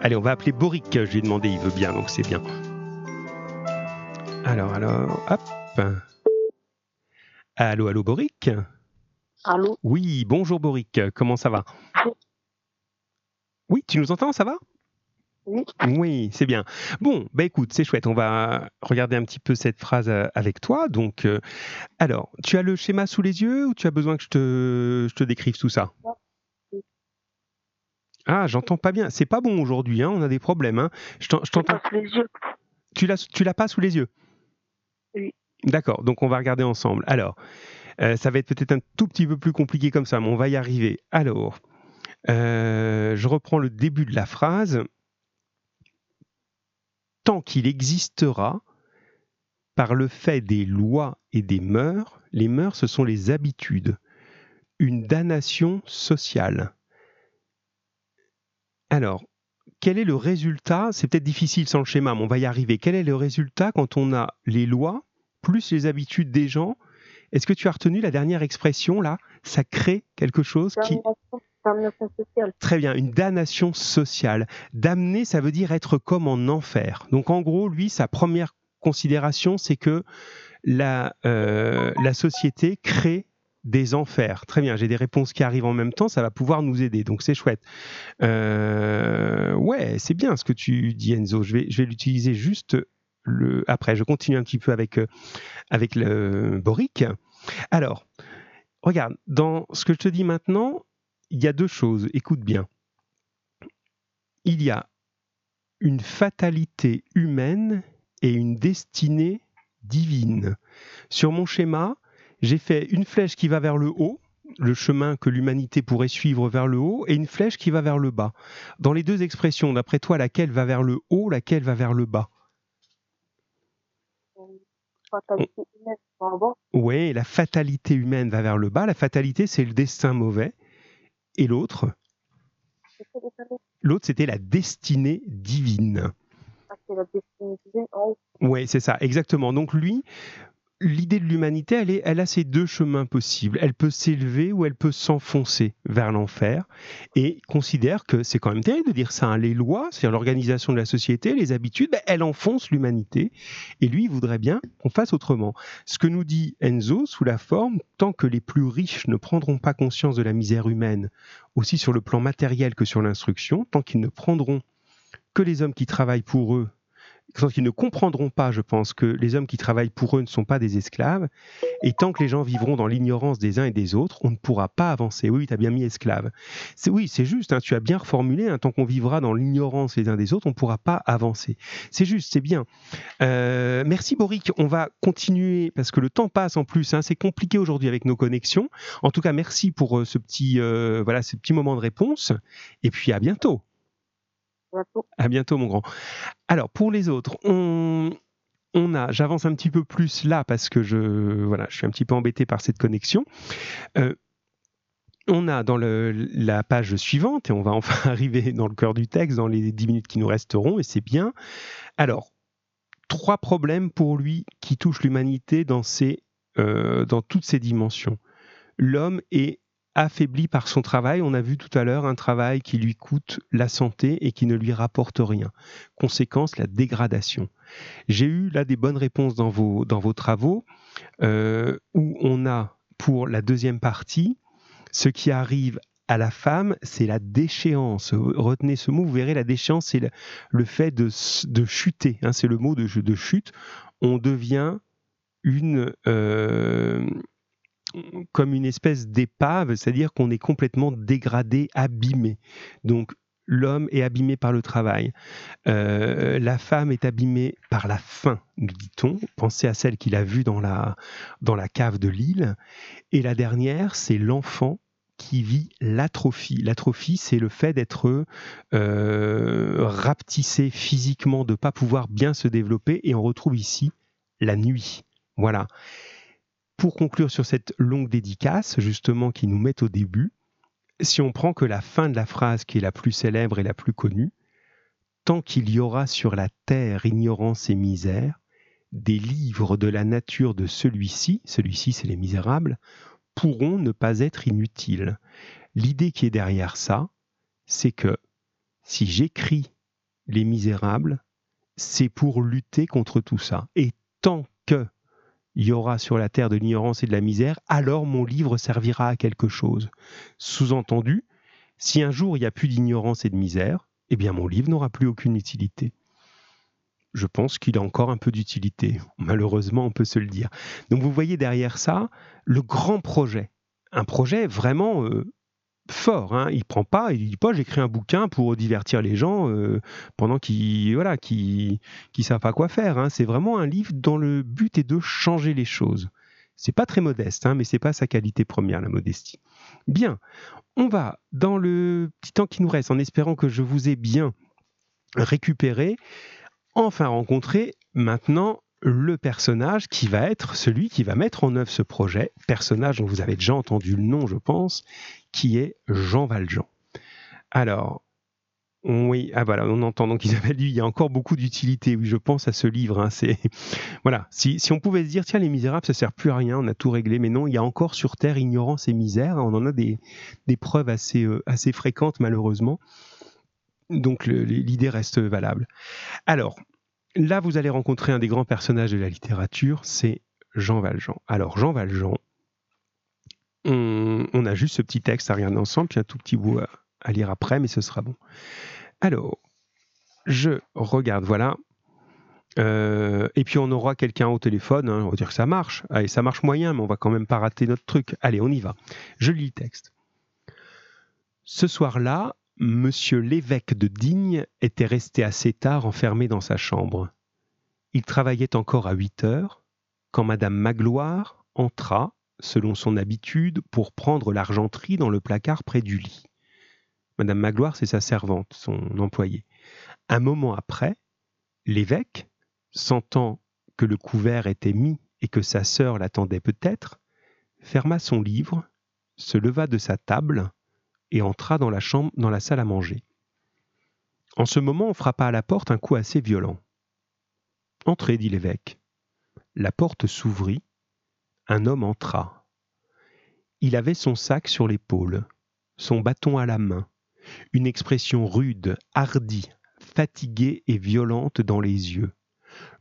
Allez, on va appeler Boric, je lui ai demandé, il veut bien, donc c'est bien. Alors, hop. Allô, Boric ? Allô ? Oui, bonjour Boric, comment ça va ? Oui, tu nous entends, ça va ? Oui. Oui, c'est bien. Bon, bah écoute, c'est chouette, on va regarder un petit peu cette phrase avec toi. Donc, alors, tu as le schéma sous les yeux ou tu as besoin que je te décrive tout ça ? Ah, j'entends pas bien. C'est pas bon aujourd'hui, hein, on a des problèmes. Hein. Je t'entends. Sous les yeux. Tu l'as pas sous les yeux ? Oui. D'accord, donc on va regarder ensemble. Alors, ça va être peut-être un tout petit peu plus compliqué comme ça, mais on va y arriver. Alors, je reprends le début de la phrase. Tant qu'il existera, par le fait des lois et des mœurs, les mœurs, ce sont les habitudes, une damnation sociale. Alors, quel est le résultat ? C'est peut-être difficile sans le schéma, mais on va y arriver. Quel est le résultat quand on a les lois plus les habitudes des gens ? Est-ce que tu as retenu la dernière expression, là ? Ça crée quelque chose qui... Damnation sociale. Très bien, une damnation sociale. Damner, ça veut dire être comme en enfer. Donc, en gros, lui, sa première considération, c'est que la société crée des enfers. Très bien, j'ai des réponses qui arrivent en même temps, ça va pouvoir nous aider, donc c'est chouette. Ouais, c'est bien ce que tu dis, Enzo. Je vais l'utiliser juste après. Je continue un petit peu avec le Boric. Alors, regarde, dans ce que je te dis maintenant, il y a deux choses, écoute bien. Il y a une fatalité humaine et une destinée divine. Sur mon schéma, j'ai fait une flèche qui va vers le haut, le chemin que l'humanité pourrait suivre vers le haut, et une flèche qui va vers le bas. Dans les deux expressions, d'après toi, laquelle va vers le haut, laquelle va vers le bas ? Fatalité humaine, pardon. Oui, la fatalité humaine va vers le bas. La fatalité, c'est le destin mauvais. Et l'autre ? L'autre, c'était la destinée divine. Ah, c'est la destinée divine en haut. Oui, c'est ça, exactement. Donc lui... L'idée de l'humanité, elle a ces deux chemins possibles. Elle peut s'élever ou elle peut s'enfoncer vers l'enfer et considère que c'est quand même terrible de dire ça. Hein. Les lois, c'est-à-dire l'organisation de la société, les habitudes, elles enfoncent l'humanité et lui, il voudrait bien qu'on fasse autrement. Ce que nous dit Enzo sous la forme, tant que les plus riches ne prendront pas conscience de la misère humaine, aussi sur le plan matériel que sur l'instruction, tant qu'ils ne prendront que les hommes qui travaillent pour eux, tant qu'ils ne comprendront pas, je pense, que les hommes qui travaillent pour eux ne sont pas des esclaves, et tant que les gens vivront dans l'ignorance des uns et des autres, on ne pourra pas avancer. Oui, tu as bien mis esclave. C'est juste, hein, tu as bien reformulé, hein, tant qu'on vivra dans l'ignorance les uns des autres, on ne pourra pas avancer. C'est juste, c'est bien. Merci Boric, on va continuer, parce que le temps passe en plus, hein, c'est compliqué aujourd'hui avec nos connexions. En tout cas, merci pour ce petit moment de réponse, et puis à bientôt. À bientôt, mon grand. Alors, pour les autres, on J'avance un petit peu plus là parce que je suis un petit peu embêté par cette connexion. On a dans la page suivante, et on va enfin arriver dans le cœur du texte, dans les 10 minutes qui nous resteront, et c'est bien. Alors, 3 problèmes pour lui qui touchent l'humanité dans toutes ses dimensions. L'homme est affaibli par son travail. On a vu tout à l'heure un travail qui lui coûte la santé et qui ne lui rapporte rien. Conséquence, la dégradation. J'ai eu là des bonnes réponses dans vos travaux, où on a, pour la deuxième partie, ce qui arrive à la femme, c'est la déchéance. Retenez ce mot, vous verrez, la déchéance, c'est le fait de chuter. Hein, c'est le mot de chute. On devient comme une espèce d'épave, c'est-à-dire qu'on est complètement dégradé, abîmé. Donc, l'homme est abîmé par le travail. La femme est abîmée par la faim, nous dit-on. Pensez à celle qu'il a vue dans la cave de Lille. Et la dernière, c'est l'enfant qui vit l'atrophie. L'atrophie, c'est le fait d'être rapetissé physiquement, de ne pas pouvoir bien se développer. Et on retrouve ici la nuit. Voilà. Pour conclure sur cette longue dédicace, justement, qui nous met au début, si on prend que la fin de la phrase qui est la plus célèbre et la plus connue, « Tant qu'il y aura sur la terre ignorance et misère, des livres de la nature de celui-ci c'est Les Misérables, pourront ne pas être inutiles. » L'idée qui est derrière ça, c'est que si j'écris Les Misérables, c'est pour lutter contre tout ça. Et tant que il y aura sur la terre de l'ignorance et de la misère, alors mon livre servira à quelque chose. Sous-entendu, si un jour il n'y a plus d'ignorance et de misère, eh bien mon livre n'aura plus aucune utilité. Je pense qu'il a encore un peu d'utilité. Malheureusement, on peut se le dire. Donc vous voyez derrière ça, le grand projet. Un projet vraiment fort. Hein. Il ne prend pas, il ne dit pas « j'écris un bouquin pour divertir les gens pendant qu'ils ne savent pas quoi faire ». C'est vraiment un livre dont le but est de changer les choses. C'est pas très modeste, mais c'est pas sa qualité première, la modestie. Bien, on va, dans le petit temps qui nous reste, en espérant que je vous ai bien récupéré, enfin rencontrer maintenant le personnage qui va être celui qui va mettre en œuvre ce projet, personnage dont vous avez déjà entendu le nom, je pense, qui est Jean Valjean. Alors, on entend donc Isabelle dit, il y a encore beaucoup d'utilité, oui, je pense à ce livre, si on pouvait se dire, tiens, Les Misérables, ça ne sert plus à rien, on a tout réglé, mais non, il y a encore sur Terre ignorance et misère, on en a des preuves assez fréquentes, malheureusement, donc l'idée reste valable. Alors, là, vous allez rencontrer un des grands personnages de la littérature, c'est Jean Valjean. Alors, Jean Valjean, on a juste ce petit texte à regarder ensemble, puis un tout petit bout à lire après, mais ce sera bon. Alors, je regarde, voilà. Et puis, on aura quelqu'un au téléphone, on va dire que ça marche. Allez, ça marche moyen, mais on va quand même pas rater notre truc. Allez, on y va. Je lis le texte. Ce soir-là, Monsieur l'évêque de Digne était resté assez tard enfermé dans sa chambre. Il travaillait encore à 8 heures, quand Madame Magloire entra, selon son habitude, pour prendre l'argenterie dans le placard près du lit. Madame Magloire, c'est sa servante, son employée. Un moment après, l'évêque, sentant que le couvert était mis et que sa sœur l'attendait peut-être, ferma son livre, se leva de sa table et entra dans la chambre, dans la salle à manger. En ce moment, on frappa à la porte un coup assez violent. « Entrez, dit l'évêque. » La porte s'ouvrit. Un homme entra. Il avait son sac sur l'épaule, son bâton à la main, une expression rude, hardie, fatiguée et violente dans les yeux.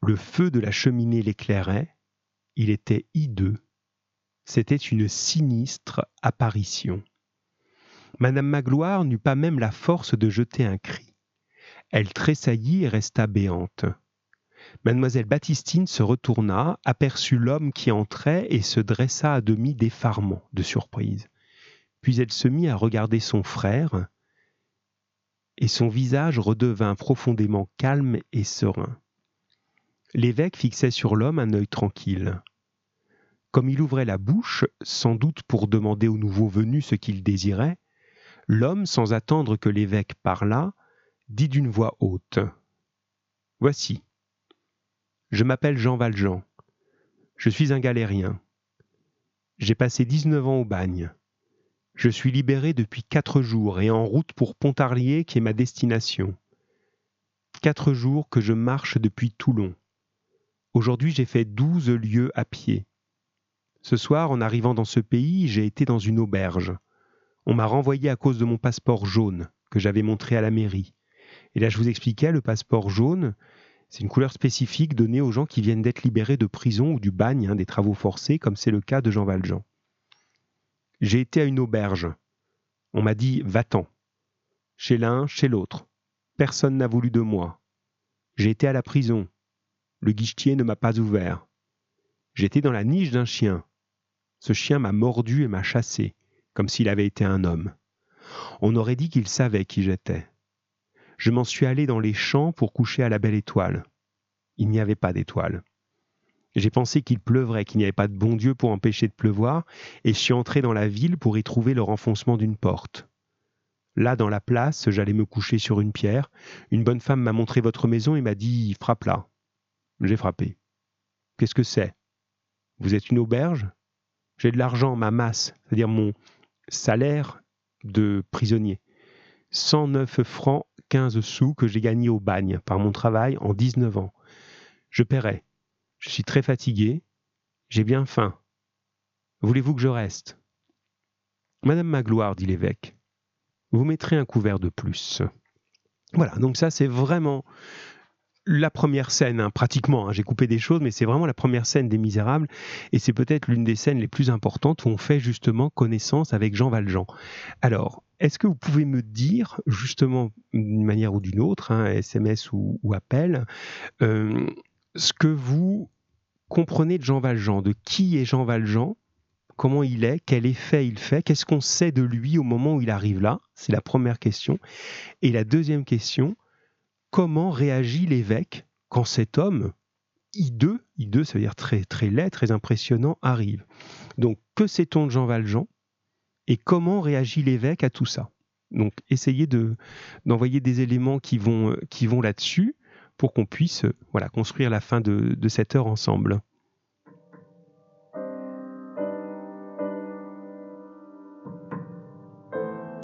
Le feu de la cheminée l'éclairait. Il était hideux. C'était une sinistre apparition. Madame Magloire n'eut pas même la force de jeter un cri. Elle tressaillit et resta béante. Mademoiselle Baptistine se retourna, aperçut l'homme qui entrait et se dressa à demi d'effarement, de surprise. Puis elle se mit à regarder son frère et son visage redevint profondément calme et serein. L'évêque fixait sur l'homme un œil tranquille. Comme il ouvrait la bouche, sans doute pour demander au nouveau venu ce qu'il désirait, l'homme, sans attendre que l'évêque parlât, dit d'une voix haute « Voici ». Je m'appelle Jean Valjean. Je suis un galérien. J'ai passé 19 ans au bagne. Je suis libéré depuis 4 jours et en route pour Pontarlier qui est ma destination. 4 jours que je marche depuis Toulon. Aujourd'hui, j'ai fait 12 lieues à pied. Ce soir, en arrivant dans ce pays, j'ai été dans une auberge. On m'a renvoyé à cause de mon passeport jaune que j'avais montré à la mairie. Et là, je vous expliquais, le passeport jaune, c'est une couleur spécifique donnée aux gens qui viennent d'être libérés de prison ou du bagne, des travaux forcés, comme c'est le cas de Jean Valjean. J'ai été à une auberge. On m'a dit « va-t'en ». Chez l'un, chez l'autre. Personne n'a voulu de moi. J'ai été à la prison. Le guichetier ne m'a pas ouvert. J'étais dans la niche d'un chien. Ce chien m'a mordu et m'a chassé, comme s'il avait été un homme. On aurait dit qu'il savait qui j'étais. Je m'en suis allé dans les champs pour coucher à la belle étoile. Il n'y avait pas d'étoile. J'ai pensé qu'il pleuvrait, qu'il n'y avait pas de bon Dieu pour empêcher de pleuvoir, et je suis entré dans la ville pour y trouver le renfoncement d'une porte. Là, dans la place, j'allais me coucher sur une pierre. Une bonne femme m'a montré votre maison et m'a dit « frappe là ». J'ai frappé. « Qu'est-ce que c'est ? Vous êtes une auberge ? J'ai de l'argent, ma masse, c'est-à-dire mon salaire de prisonnier. 109 francs 15 sous que j'ai gagné au bagne par mon travail en 19 ans. Je paierai. Je suis très fatigué. J'ai bien faim. Voulez-vous que je reste ? Madame Magloire, dit l'évêque, vous mettrez un couvert de plus. Voilà, donc ça c'est vraiment la première scène, pratiquement. J'ai coupé des choses, mais c'est vraiment la première scène des Misérables, et c'est peut-être l'une des scènes les plus importantes où on fait justement connaissance avec Jean Valjean. Alors, est-ce que vous pouvez me dire, justement, d'une manière ou d'une autre, SMS ou appel, ce que vous comprenez de Jean Valjean, de qui est Jean Valjean, comment il est, quel effet il fait, qu'est-ce qu'on sait de lui au moment où il arrive là ? C'est la première question. Et la deuxième question, comment réagit l'évêque quand cet homme, hideux, ça veut dire très, très laid, très impressionnant, arrive ? Donc, que sait-on de Jean Valjean ? Et comment réagit l'évêque à tout ça ? Donc, essayez d'envoyer des éléments qui vont là-dessus pour qu'on puisse construire la fin de cette heure ensemble.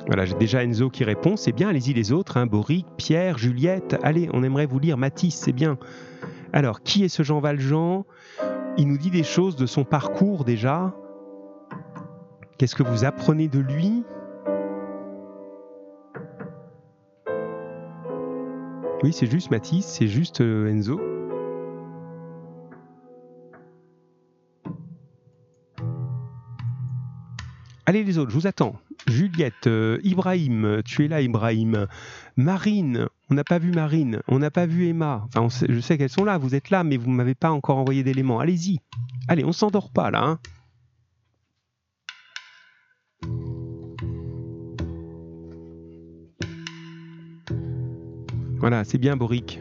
Voilà, j'ai déjà Enzo qui répond. C'est bien, allez-y les autres. Boric, Pierre, Juliette. Allez, on aimerait vous lire Matisse, c'est bien. Alors, qui est ce Jean Valjean ? Il nous dit des choses de son parcours déjà. Qu'est-ce que vous apprenez de lui ? Oui, c'est juste Mathis, c'est juste Enzo. Allez les autres, je vous attends. Juliette, Ibrahim, tu es là Ibrahim. Marine, on n'a pas vu Marine, on n'a pas vu Emma. Enfin, je sais qu'elles sont là, vous êtes là, mais vous ne m'avez pas encore envoyé d'éléments. Allez-y, allez, on ne s'endort pas là, Voilà, c'est bien Boric.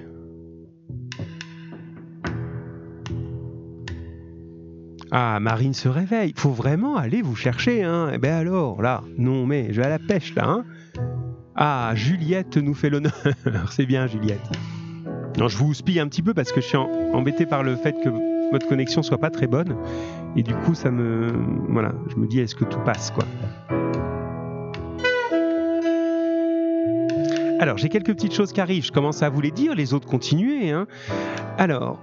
Ah, Marine se réveille. Faut vraiment aller vous chercher, Eh ben alors, là, non mais je vais à la pêche, là, Ah, Juliette nous fait l'honneur. C'est bien Juliette. Non, je vous spille un petit peu parce que je suis embêté par le fait que votre connexion soit pas très bonne. Et du coup, ça me... Voilà, je me dis, est-ce que tout passe, Alors, j'ai quelques petites choses qui arrivent, je commence à vous les dire, les autres continuez. Alors,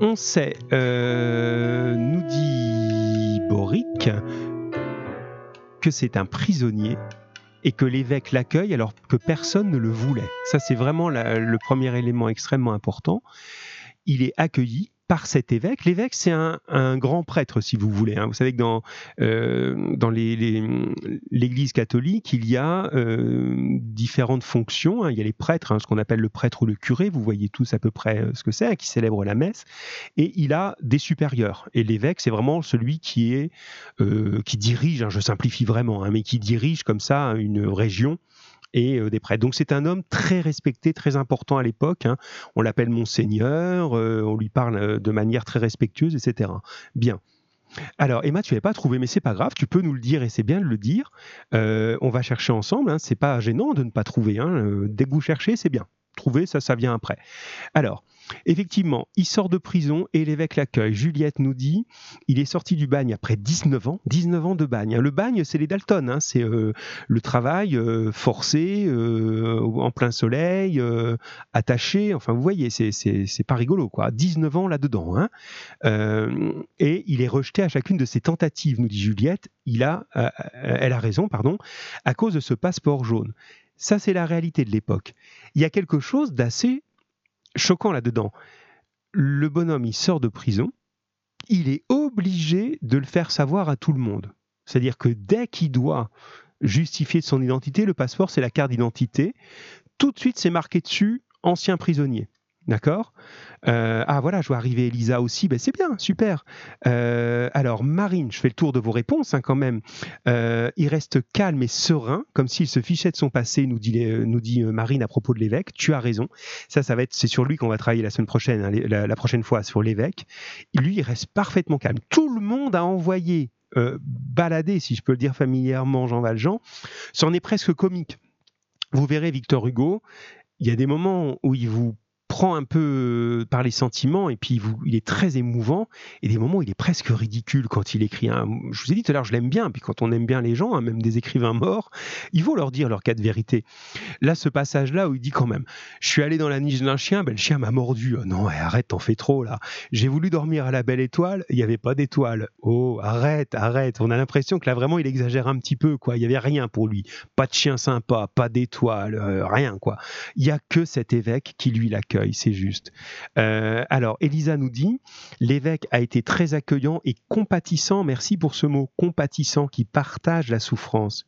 on sait, nous dit Boric, que c'est un prisonnier et que l'évêque l'accueille alors que personne ne le voulait. Ça, c'est vraiment le premier élément extrêmement important. Il est accueilli par cet évêque. L'évêque, c'est un grand prêtre, si vous voulez. Vous savez que dans l'Église catholique, il y a différentes fonctions. Il y a les prêtres, ce qu'on appelle le prêtre ou le curé, vous voyez tous à peu près ce que c'est, qui célèbre la messe, et il a des supérieurs. Et l'évêque, c'est vraiment celui qui dirige, je simplifie vraiment, mais qui dirige comme ça une région, et des prêtres. Donc c'est un homme très respecté, très important à l'époque. On l'appelle Monseigneur, on lui parle de manière très respectueuse, etc. Bien. Alors Emma, tu n'avais pas trouvé, mais c'est pas grave, tu peux nous le dire et c'est bien de le dire. On va chercher ensemble, c'est pas gênant de ne pas trouver. Dès que vous cherchez, c'est bien. Trouver, ça vient après. Alors, Effectivement, il sort de prison et l'évêque l'accueille. Juliette nous dit, il est sorti du bagne après 19 ans de bagne. Le bagne, c'est les Dalton, c'est le travail forcé, en plein soleil, attaché, enfin vous voyez, c'est pas rigolo, quoi. 19 ans là-dedans. Et il est rejeté à chacune de ses tentatives, nous dit Juliette. Elle a raison, à cause de ce passeport jaune. Ça, c'est la réalité de l'époque. Il y a quelque chose d'assez choquant là-dedans. Le bonhomme, il sort de prison, il est obligé de le faire savoir à tout le monde. C'est-à-dire que dès qu'il doit justifier de son identité, le passeport, c'est la carte d'identité, tout de suite, c'est marqué dessus « ancien prisonnier ». D'accord ? Ah voilà, je vois arriver Elisa aussi, ben, c'est bien, super. Alors Marine, je fais le tour de vos réponses quand même. Il reste calme et serein, comme s'il se fichait de son passé, nous dit Marine à propos de l'évêque. Tu as raison, c'est sur lui qu'on va travailler la semaine prochaine, la prochaine fois, sur l'évêque. Lui, il reste parfaitement calme. Tout le monde a envoyé balader, si je peux le dire familièrement, Jean Valjean. C'en est presque comique. Vous verrez Victor Hugo, il y a des moments où il vous prend un peu par les sentiments et puis il est très émouvant, et des moments où il est presque ridicule quand il écrit. Je vous ai dit tout à l'heure, je l'aime bien, puis quand on aime bien les gens, même des écrivains morts, il faut leur dire leur cas de vérité. Là, ce passage-là où il dit quand même « Je suis allé dans la niche d'un chien, le chien m'a mordu. Oh, non, arrête, t'en fais trop là. J'ai voulu dormir à la belle étoile, il n'y avait pas d'étoile. Oh, arrête. » On a l'impression que là, vraiment, il exagère un petit peu, quoi. Il n'y avait rien pour lui. Pas de chien sympa, pas d'étoile, rien, quoi. Il n'y a que cet évêque qui lui l'accueille. C'est juste. Alors, Elisa nous dit, l'évêque a été très accueillant et compatissant, merci pour ce mot, compatissant, qui partage la souffrance.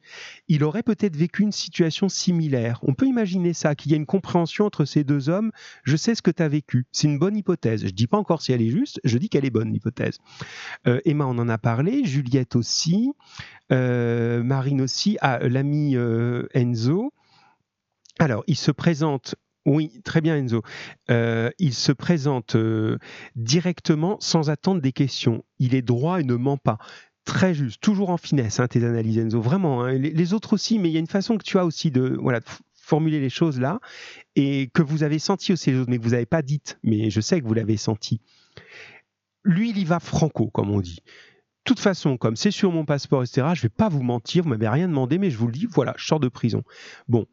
Il aurait peut-être vécu une situation similaire. On peut imaginer ça, qu'il y a une compréhension entre ces deux hommes. Je sais ce que tu as vécu. C'est une bonne hypothèse. Je ne dis pas encore si elle est juste, je dis qu'elle est bonne, l'hypothèse. Emma, on en a parlé, Juliette aussi, Marine aussi, l'ami Enzo. Alors, il se présente. Oui, très bien Enzo. Il se présente directement sans attendre des questions. Il est droit et ne ment pas. Très juste, toujours en finesse tes analyses Enzo, vraiment. Les autres aussi, mais il y a une façon que tu as aussi de formuler les choses là, et que vous avez senti aussi les autres, mais que vous n'avez pas dites, mais je sais que vous l'avez senti. Lui, il y va franco, comme on dit. De toute façon, comme c'est sur mon passeport, etc., je ne vais pas vous mentir, vous ne m'avez rien demandé, mais je vous le dis, voilà, je sors de prison. Bon,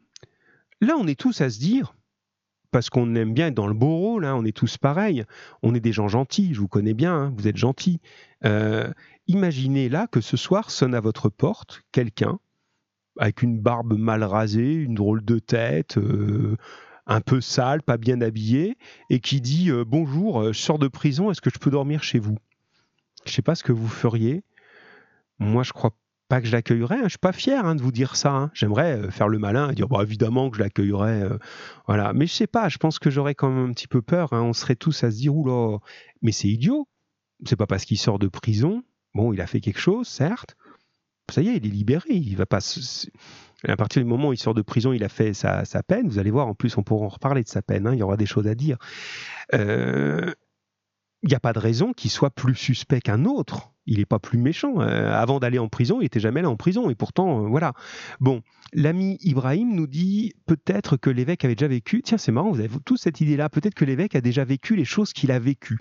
là on est tous à se dire... parce qu'on aime bien être dans le beau rôle, on est tous pareils, on est des gens gentils, je vous connais bien, vous êtes gentils. Imaginez là que ce soir sonne à votre porte quelqu'un avec une barbe mal rasée, une drôle de tête, un peu sale, pas bien habillé, et qui dit « Bonjour, je sors de prison, est-ce que je peux dormir chez vous ?» Je ne sais pas ce que vous feriez, moi je crois pas que je l'accueillerais, je suis pas fier de vous dire ça, j'aimerais faire le malin et dire évidemment que je l'accueillerais, voilà. Mais je sais pas, je pense que j'aurais quand même un petit peu peur, on serait tous à se dire oula, mais c'est idiot, c'est pas parce qu'il sort de prison, bon il a fait quelque chose certes, ça y est il est libéré, il va pas à partir du moment où il sort de prison, il a fait sa peine, vous allez voir, en plus on pourra en reparler de sa peine, il y aura des choses à dire, il n'y a pas de raison qu'il soit plus suspect qu'un autre. Il n'est pas plus méchant. Avant d'aller en prison, il n'était jamais là en prison. Et pourtant, voilà. Bon, l'ami Ibrahim nous dit peut-être que l'évêque avait déjà vécu... Tiens, c'est marrant, vous avez tous cette idée-là. Peut-être que l'évêque a déjà vécu les choses qu'il a vécues.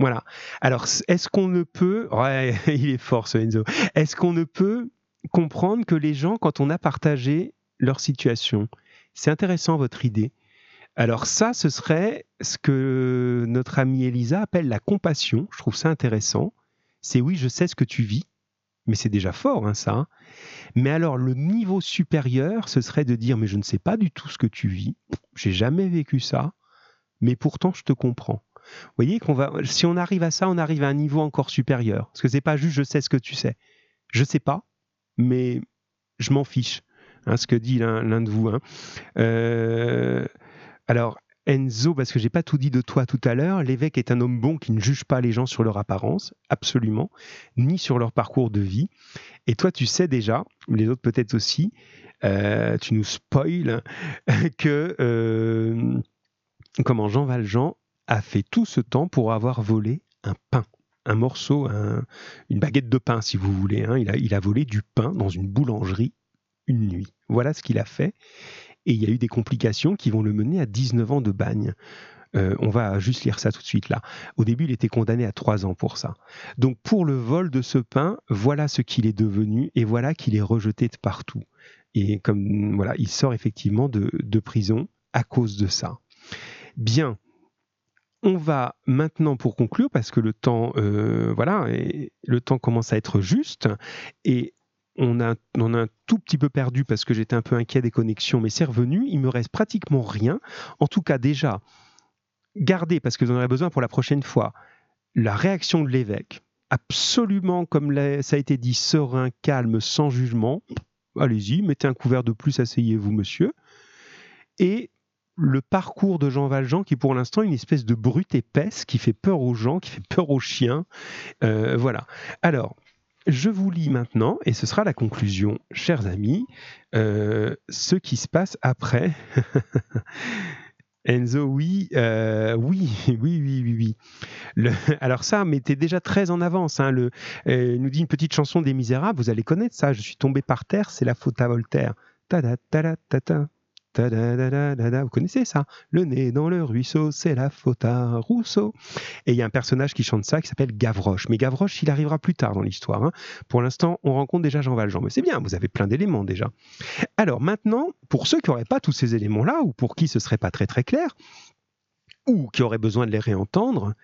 Voilà. Alors, est-ce qu'on ne peut... Ouais, il est fort ce Enzo. Est-ce qu'on ne peut comprendre que les gens, quand on a partagé leur situation... C'est intéressant, votre idée. Alors ça, ce serait ce que notre amie Elisa appelle la compassion. Je trouve ça intéressant. C'est oui, je sais ce que tu vis, mais c'est déjà fort, ça. Mais alors, le niveau supérieur, ce serait de dire, mais je ne sais pas du tout ce que tu vis, j'ai jamais vécu ça, mais pourtant je te comprends. Vous voyez, si on arrive à ça, on arrive à un niveau encore supérieur. Parce que c'est pas juste, je sais ce que tu sais. Je sais pas, mais je m'en fiche, ce que dit l'un de vous. Alors... Enzo, parce que j'ai pas tout dit de toi tout à l'heure, l'évêque est un homme bon qui ne juge pas les gens sur leur apparence, absolument, ni sur leur parcours de vie. Et toi, tu sais déjà, les autres peut-être aussi, tu nous spoil que comment Jean Valjean a fait tout ce temps pour avoir volé un pain. Un morceau, une baguette de pain si vous voulez. Il a volé du pain dans une boulangerie une nuit. Voilà ce qu'il a fait. Et il y a eu des complications qui vont le mener à 19 ans de bagne. On va juste lire ça tout de suite là. Au début, il était condamné à 3 ans pour ça. Donc pour le vol de ce pain, voilà ce qu'il est devenu et voilà qu'il est rejeté de partout. Et comme voilà, il sort effectivement de prison à cause de ça. Bien, on va maintenant pour conclure parce que le temps, le temps commence à être juste et on a un tout petit peu perdu parce que j'étais un peu inquiet des connexions, mais c'est revenu. Il me reste pratiquement rien. En tout cas, déjà, gardez, parce que vous en aurez besoin pour la prochaine fois, la réaction de l'évêque. Absolument, comme ça a été dit, serein, calme, sans jugement. Allez-y, mettez un couvert de plus, asseyez-vous, monsieur. Et le parcours de Jean Valjean, qui pour l'instant est une espèce de brute épaisse, qui fait peur aux gens, qui fait peur aux chiens. Voilà. Alors, je vous lis maintenant, et ce sera la conclusion, chers amis, ce qui se passe après. Enzo, oui. Alors ça, mettez déjà très en avance. Hein, nous dit une petite chanson des Misérables, vous allez connaître ça, je suis tombé par terre, c'est la faute à Voltaire. Ta-da, ta-da, ta-da. Vous connaissez ça? Le nez dans le ruisseau, c'est la faute à Rousseau. Et il y a un personnage qui chante ça qui s'appelle Gavroche. Mais Gavroche, il arrivera plus tard dans l'histoire. Hein. Pour l'instant, on rencontre déjà Jean Valjean. Mais c'est bien, vous avez plein d'éléments déjà. Alors maintenant, pour ceux qui n'auraient pas tous ces éléments-là, ou pour qui ce ne serait pas très très clair, ou qui auraient besoin de les réentendre,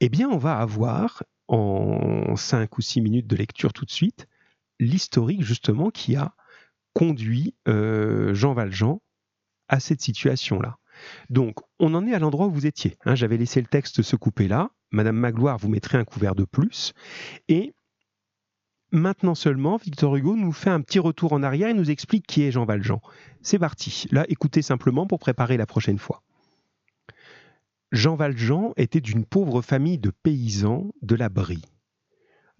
eh bien on va avoir, en 5 ou 6 minutes de lecture tout de suite, l'historique justement qui a conduit Jean Valjean à cette situation-là. Donc, on en est à l'endroit où vous étiez. Hein, j'avais laissé le texte se couper là. Madame Magloire, vous mettrez un couvert de plus. Et maintenant seulement, Victor Hugo nous fait un petit retour en arrière et nous explique qui est Jean Valjean. C'est parti. Là, écoutez simplement pour préparer la prochaine fois. Jean Valjean était d'une pauvre famille de paysans de la Brie.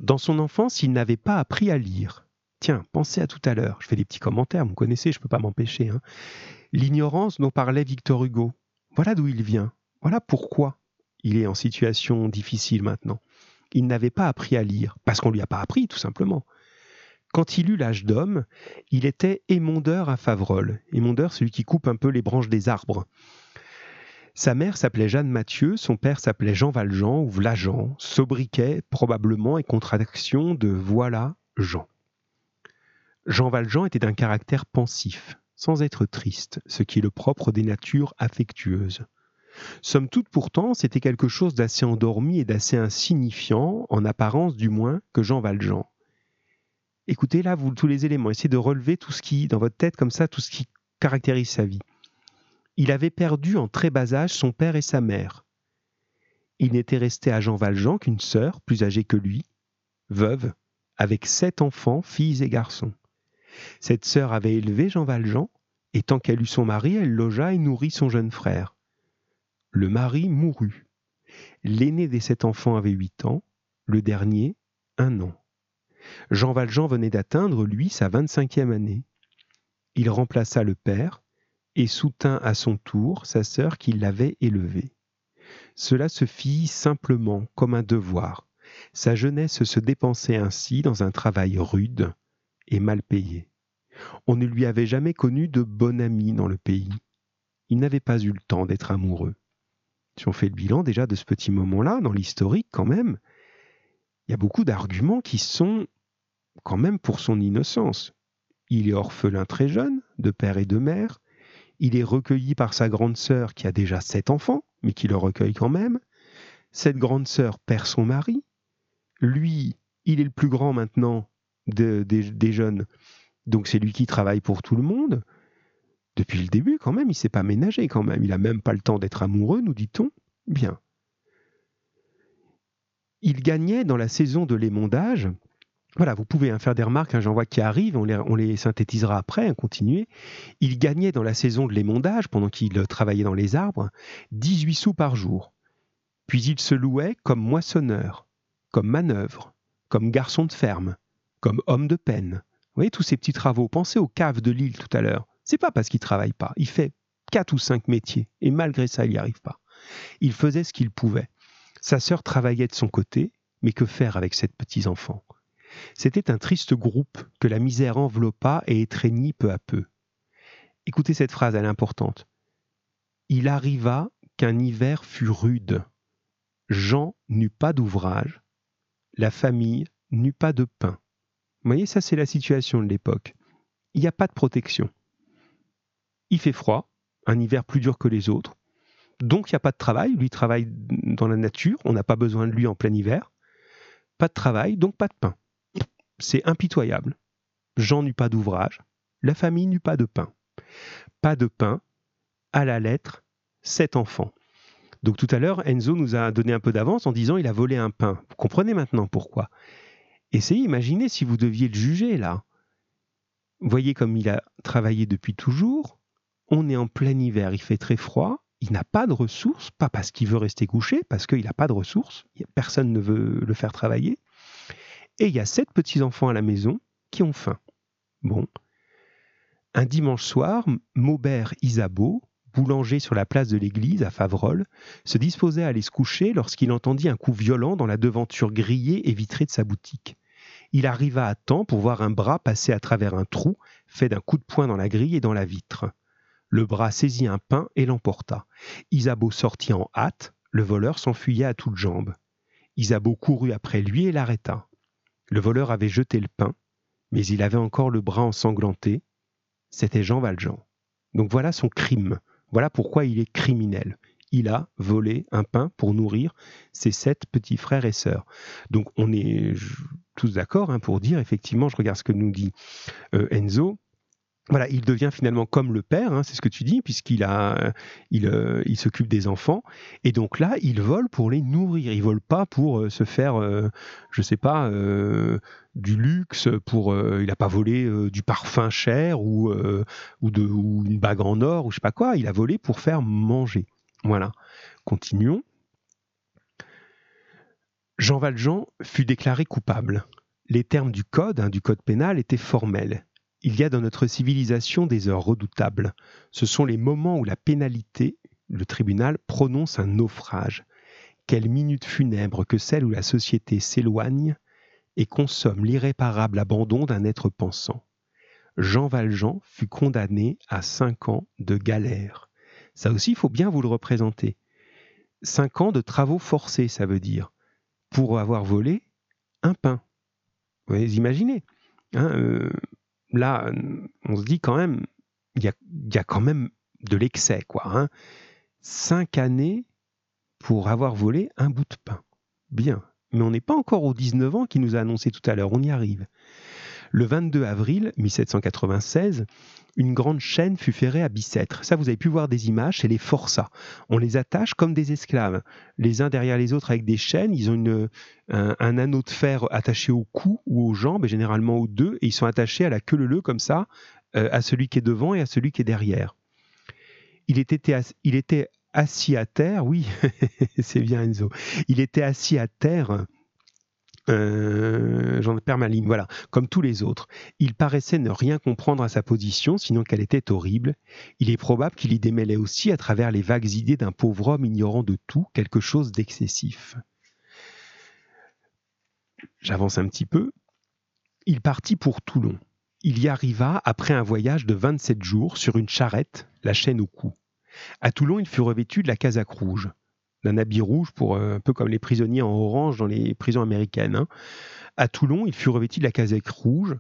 Dans son enfance, il n'avait pas appris à lire. Tiens, pensez à tout à l'heure. Je fais des petits commentaires, vous connaissez, je ne peux pas m'empêcher. Hein. L'ignorance dont parlait Victor Hugo. Voilà d'où il vient. Voilà pourquoi il est en situation difficile maintenant. Il n'avait pas appris à lire, parce qu'on ne lui a pas appris, tout simplement. Quand il eut l'âge d'homme, il était émondeur à Favrol. Émondeur, celui qui coupe un peu les branches des arbres. Sa mère s'appelait Jeanne Mathieu, son père s'appelait Jean Valjean ou Vlajean, sobriquet probablement et contraction de voilà Jean. Jean Valjean était d'un caractère pensif, sans être triste, ce qui est le propre des natures affectueuses. Somme toute pourtant, c'était quelque chose d'assez endormi et d'assez insignifiant, en apparence du moins, que Jean Valjean. Écoutez là, vous, tous les éléments, essayez de relever tout ce qui, dans votre tête comme ça, tout ce qui caractérise sa vie. Il avait perdu en très bas âge son père et sa mère. Il n'était resté à Jean Valjean qu'une sœur, plus âgée que lui, veuve, avec 7 enfants, filles et garçons. Cette sœur avait élevé Jean Valjean, et tant qu'elle eut son mari, elle logea et nourrit son jeune frère. Le mari mourut. L'aîné des 7 enfants avait 8 ans, le dernier, 1 an. Jean Valjean venait d'atteindre, lui, sa 25e année. Il remplaça le père et soutint à son tour sa sœur qui l'avait élevée. Cela se fit simplement, comme un devoir. Sa jeunesse se dépensait ainsi dans un travail rude et mal payé. On ne lui avait jamais connu de bon ami dans le pays. Il n'avait pas eu le temps d'être amoureux. Si on fait le bilan déjà de ce petit moment-là, dans l'historique quand même, il y a beaucoup d'arguments qui sont quand même pour son innocence. Il est orphelin très jeune, de père et de mère. Il est recueilli par sa grande sœur qui a déjà 7 enfants, mais qui le recueille quand même. Cette grande sœur perd son mari. Lui, il est le plus grand maintenant, des jeunes, donc c'est lui qui travaille pour tout le monde depuis le début quand même, il ne s'est pas ménagé quand même, il n'a même pas le temps d'être amoureux, nous dit-on. Bien, il gagnait dans la saison de l'émondage. Voilà, vous pouvez faire des remarques, hein, j'en vois qui arrivent, on les synthétisera après, hein, continuez. Il gagnait dans la saison de l'émondage, pendant qu'il travaillait dans les arbres, 18 sous par jour, puis il se louait comme moissonneur, comme manœuvre, comme garçon de ferme, comme homme de peine. Vous voyez, tous ces petits travaux. Pensez aux caves de Lille tout à l'heure. C'est pas parce qu'il travaille pas. Il fait 4 ou 5 métiers et malgré ça, il n'y arrive pas. Il faisait ce qu'il pouvait. Sa sœur travaillait de son côté, mais que faire avec ses petits-enfants ? C'était un triste groupe que la misère enveloppa et étreignit peu à peu. Écoutez cette phrase, elle est importante. Il arriva qu'un hiver fut rude. Jean n'eut pas d'ouvrage, la famille n'eut pas de pain. Vous voyez, ça c'est la situation de l'époque. Il n'y a pas de protection. Il fait froid, un hiver plus dur que les autres, donc il n'y a pas de travail. Lui travaille dans la nature, on n'a pas besoin de lui en plein hiver. Pas de travail, donc pas de pain. C'est impitoyable. Jean n'eut pas d'ouvrage, la famille n'eut pas de pain. Pas de pain, à la lettre, 7 enfants. Donc tout à l'heure, Enzo nous a donné un peu d'avance en disant il a volé un pain. Vous comprenez maintenant pourquoi. Essayez, imaginez si vous deviez le juger là. Voyez comme il a travaillé depuis toujours. On est en plein hiver, il fait très froid. Il n'a pas de ressources, pas parce qu'il veut rester couché, parce qu'il n'a pas de ressources. Personne ne veut le faire travailler. Et il y a 7 petits-enfants à la maison qui ont faim. Bon. Un dimanche soir, Maubert Isabeau, boulanger sur la place de l'église à Favrol, se disposait à aller se coucher lorsqu'il entendit un coup violent dans la devanture grillée et vitrée de sa boutique. Il arriva à temps pour voir un bras passer à travers un trou fait d'un coup de poing dans la grille et dans la vitre. Le bras saisit un pain et l'emporta. Isabeau sortit en hâte, le voleur s'enfuyait à toutes jambes. Isabeau courut après lui et l'arrêta. Le voleur avait jeté le pain, mais il avait encore le bras ensanglanté. C'était Jean Valjean. Donc voilà son crime. Voilà pourquoi il est criminel. Il a volé un pain pour nourrir ses 7 petits frères et sœurs. Donc on est tous d'accord pour dire, effectivement, je regarde ce que nous dit Enzo. Voilà, il devient finalement comme le père, c'est ce que tu dis, puisqu'il s'occupe des enfants. Et donc là, il vole pour les nourrir. Il ne vole pas pour se faire, du luxe. Il n'a pas volé du parfum cher ou une bague en or ou je ne sais pas quoi. Il a volé pour faire manger. Voilà, continuons. Jean Valjean fut déclaré coupable. Les termes du code pénal, étaient formels. Il y a dans notre civilisation des heures redoutables. Ce sont les moments où la pénalité, le tribunal, prononce un naufrage. Quelle minute funèbre que celle où la société s'éloigne et consomme l'irréparable abandon d'un être pensant. Jean Valjean fut condamné à 5 ans de galère. Ça aussi, il faut bien vous le représenter. 5 ans de travaux forcés, ça veut dire, pour avoir volé un pain. Vous imaginez Là, on se dit quand même, il y a quand même de l'excès, quoi. 5 années pour avoir volé un bout de pain. Bien, mais on n'est pas encore aux 19 ans qu'il nous a annoncé tout à l'heure, on y arrive. Le 22 avril 1796, une grande chaîne fut ferrée à Bicêtre. Ça, vous avez pu voir des images, c'est les forçats. On les attache comme des esclaves, les uns derrière les autres avec des chaînes. Ils ont un anneau de fer attaché au cou ou aux jambes, et généralement aux deux, et ils sont attachés à la queue leu-leu comme ça, à celui qui est devant et à celui qui est derrière. Il était assis à terre, oui, c'est bien Enzo, il était assis à terre... Jean Permaline, voilà, comme tous les autres. Il paraissait ne rien comprendre à sa position, sinon qu'elle était horrible. Il est probable qu'il y démêlait aussi, à travers les vagues idées d'un pauvre homme ignorant de tout, quelque chose d'excessif. J'avance un petit peu. Il partit pour Toulon. Il y arriva après un voyage de 27 jours sur une charrette, la chaîne au cou. À Toulon, il fut revêtu de la casaque rouge. D'un habit rouge, un peu comme les prisonniers en orange dans les prisons américaines. À Toulon, il fut revêtu de la casaque rouge.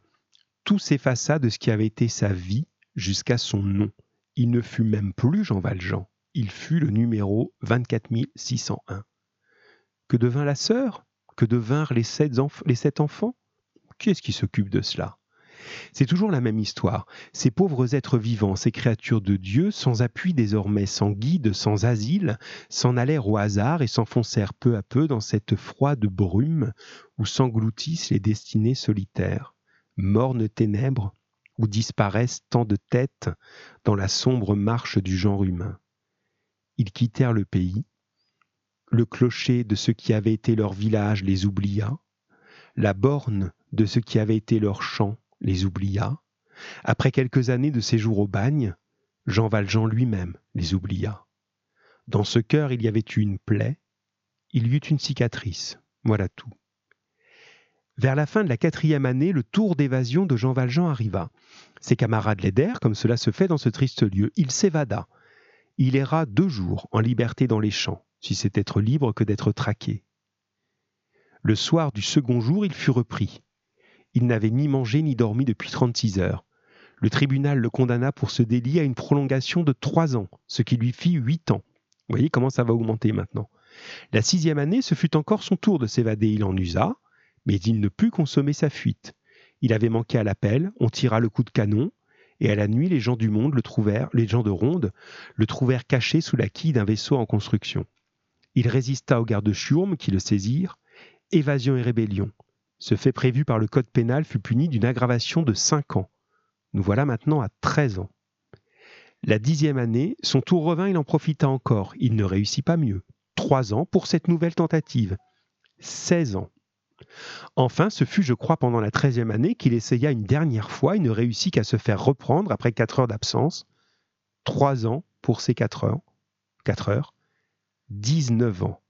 Tout s'effaça de ce qui avait été sa vie jusqu'à son nom. Il ne fut même plus Jean Valjean. Il fut le numéro 24601. Que devint la sœur ? Que devinrent les 7 enfants ? Qui est-ce qui s'occupe de cela ? C'est toujours la même histoire. Ces pauvres êtres vivants, ces créatures de Dieu, sans appui désormais, sans guide, sans asile, s'en allèrent au hasard et s'enfoncèrent peu à peu dans cette froide brume où s'engloutissent les destinées solitaires. Mornes ténèbres, où disparaissent tant de têtes dans la sombre marche du genre humain. Ils quittèrent le pays. Le clocher de ce qui avait été leur village les oublia. La borne de ce qui avait été leur champ les oublia. Après quelques années de séjour au bagne, Jean Valjean lui-même les oublia. Dans ce cœur, il y avait eu une plaie, il y eut une cicatrice, voilà tout. Vers la fin de la 4e année, le tour d'évasion de Jean Valjean arriva. Ses camarades l'aidèrent, comme cela se fait dans ce triste lieu. Il s'évada. Il erra 2 jours en liberté dans les champs, si c'est être libre que d'être traqué. Le soir du 2e jour, il fut repris. Il n'avait ni mangé ni dormi depuis 36 heures. Le tribunal le condamna pour ce délit à une prolongation de 3 ans, ce qui lui fit 8 ans. Vous voyez comment ça va augmenter maintenant. La 6e année, ce fut encore son tour de s'évader. Il en usa, mais il ne put consommer sa fuite. Il avait manqué à l'appel, on tira le coup de canon, et à la nuit, les gens de Ronde le trouvèrent caché sous la quille d'un vaisseau en construction. Il résista aux gardes Chiourme qui le saisirent. Évasion et rébellion. Ce fait prévu par le code pénal fut puni d'une aggravation de 5 ans. Nous voilà maintenant à 13 ans. La 10e année, son tour revint, il en profita encore. Il ne réussit pas mieux. 3 ans pour cette nouvelle tentative. 16 ans. Enfin, ce fut, je crois, pendant la 13e année qu'il essaya une dernière fois. Il ne réussit qu'à se faire reprendre après 4 heures d'absence. 3 ans pour ces 4 heures. 19 ans.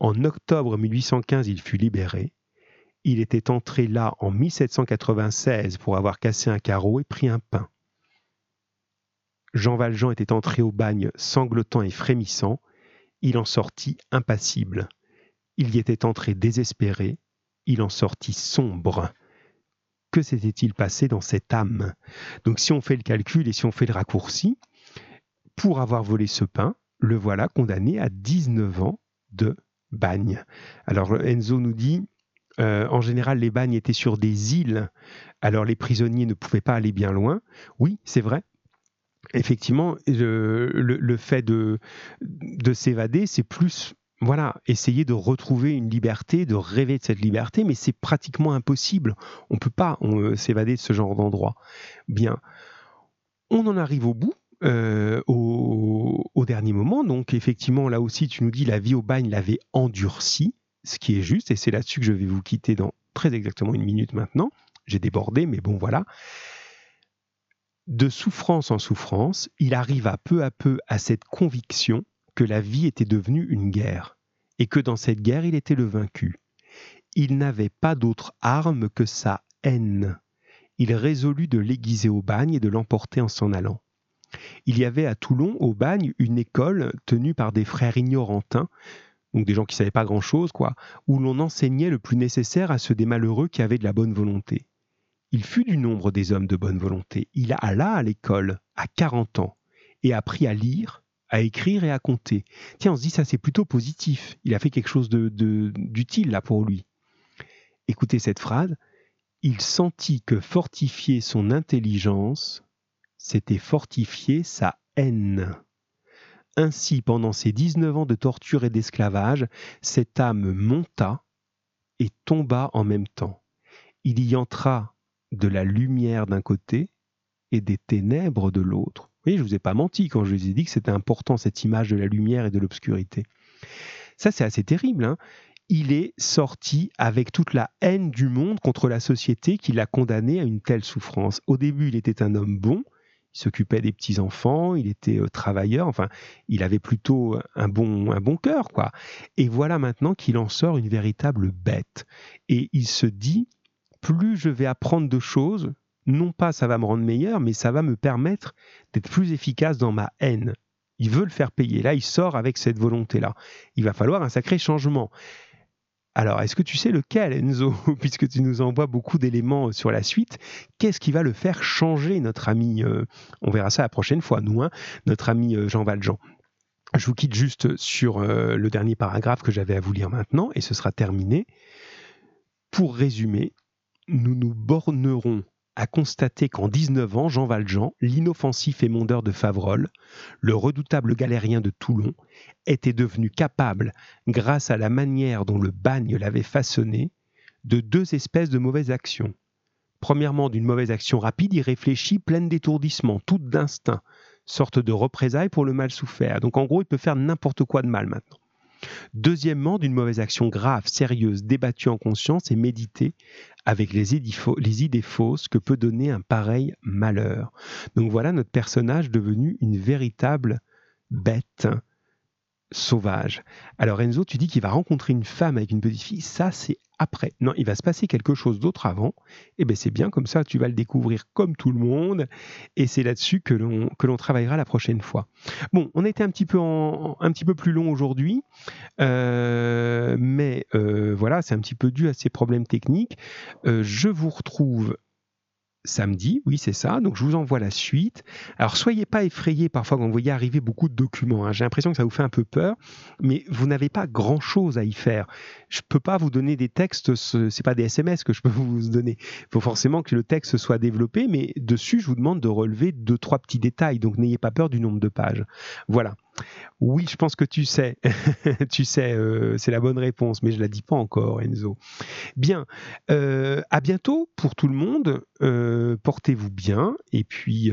En octobre 1815, il fut libéré. Il était entré là en 1796 pour avoir cassé un carreau et pris un pain. Jean Valjean était entré au bagne sanglotant et frémissant. Il en sortit impassible. Il y était entré désespéré. Il en sortit sombre. Que s'était-il passé dans cette âme ? Donc si on fait le calcul et si on fait le raccourci, pour avoir volé ce pain, le voilà condamné à 19 ans de bagne. Alors Enzo nous dit... en général, les bagnes étaient sur des îles, alors les prisonniers ne pouvaient pas aller bien loin. Oui, c'est vrai. Effectivement, le fait de s'évader, c'est plus, voilà, essayer de retrouver une liberté, de rêver de cette liberté, mais c'est pratiquement impossible. On ne peut pas s'évader de ce genre d'endroit. Bien, on en arrive au bout. Au dernier moment, donc effectivement, là aussi, tu nous dis, la vie au bagne l'avait endurci. Ce qui est juste, et c'est là-dessus que je vais vous quitter dans très exactement 1 minute maintenant. J'ai débordé, mais bon, voilà. De souffrance en souffrance, il arriva peu à peu à cette conviction que la vie était devenue une guerre, et que dans cette guerre, il était le vaincu. Il n'avait pas d'autre arme que sa haine. Il résolut de l'aiguiser au bagne et de l'emporter en s'en allant. Il y avait à Toulon, au bagne, une école tenue par des frères ignorantins, donc des gens qui ne savaient pas grand-chose, quoi, où l'on enseignait le plus nécessaire à ceux des malheureux qui avaient de la bonne volonté. Il fut du nombre des hommes de bonne volonté. Il alla à l'école à 40 ans et apprit à lire, à écrire et à compter. Tiens, on se dit, ça c'est plutôt positif. Il a fait quelque chose d'utile là pour lui. Écoutez cette phrase. Il sentit que fortifier son intelligence, c'était fortifier sa haine. Ainsi, pendant ces 19 ans de torture et d'esclavage, cette âme monta et tomba en même temps. Il y entra de la lumière d'un côté et des ténèbres de l'autre. Vous voyez, je ne vous ai pas menti quand je vous ai dit que c'était important, cette image de la lumière et de l'obscurité. Ça, c'est assez terrible, hein ? Il est sorti avec toute la haine du monde contre la société qui l'a condamné à une telle souffrance. Au début, il était un homme bon. Il s'occupait des petits-enfants, il était travailleur, enfin, il avait plutôt un bon cœur, quoi. Et voilà maintenant qu'il en sort une véritable bête. Et il se dit, plus je vais apprendre de choses, non pas ça va me rendre meilleur, mais ça va me permettre d'être plus efficace dans ma haine. Il veut le faire payer. Là, il sort avec cette volonté-là. Il va falloir un sacré changement. Alors, est-ce que tu sais lequel, Enzo, puisque tu nous envoies beaucoup d'éléments sur la suite? Qu'est-ce qui va le faire changer, notre ami on verra ça la prochaine fois, nous, hein, notre ami Jean Valjean. Je vous quitte juste sur le dernier paragraphe que j'avais à vous lire maintenant, et ce sera terminé. Pour résumer, nous nous bornerons à constater qu'en 19 ans, Jean Valjean, l'inoffensif émondeur de Favrol, le redoutable galérien de Toulon, était devenu capable, grâce à la manière dont le bagne l'avait façonné, de 2 espèces de mauvaises actions. Premièrement, d'une mauvaise action rapide, irréfléchie, pleine d'étourdissement, toute d'instinct, sorte de représailles pour le mal souffert. Donc en gros, il peut faire n'importe quoi de mal maintenant. Deuxièmement, d'une mauvaise action grave, sérieuse, débattue en conscience et méditée avec les idées fausses que peut donner un pareil malheur. Donc voilà notre personnage devenu une véritable bête. sauvage. Alors Enzo, tu dis qu'il va rencontrer une femme avec une petite fille, ça c'est après. Non, il va se passer quelque chose d'autre avant, et bien c'est bien comme ça, tu vas le découvrir comme tout le monde, et c'est là-dessus que l'on travaillera la prochaine fois. Bon, on a été un petit peu plus long aujourd'hui, mais voilà, c'est un petit peu dû à ces problèmes techniques. Je vous retrouve samedi, oui c'est ça, donc je vous envoie la suite. Alors soyez pas effrayés parfois quand vous voyez arriver beaucoup de documents, hein. J'ai l'impression que ça vous fait un peu peur, mais vous n'avez pas grand chose à y faire. Je peux pas vous donner des textes, c'est pas des SMS que je peux vous donner. Il faut forcément que le texte soit développé, mais dessus je vous demande de relever 2-3 petits détails, donc n'ayez pas peur du nombre de pages. Voilà. Oui, je pense que tu sais, c'est la bonne réponse, mais je ne la dis pas encore, Enzo. Bien, à bientôt pour tout le monde, portez-vous bien, et puis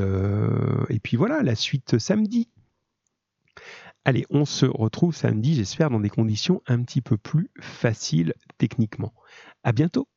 voilà, la suite samedi. Allez, on se retrouve samedi, j'espère, dans des conditions un petit peu plus faciles techniquement. À bientôt.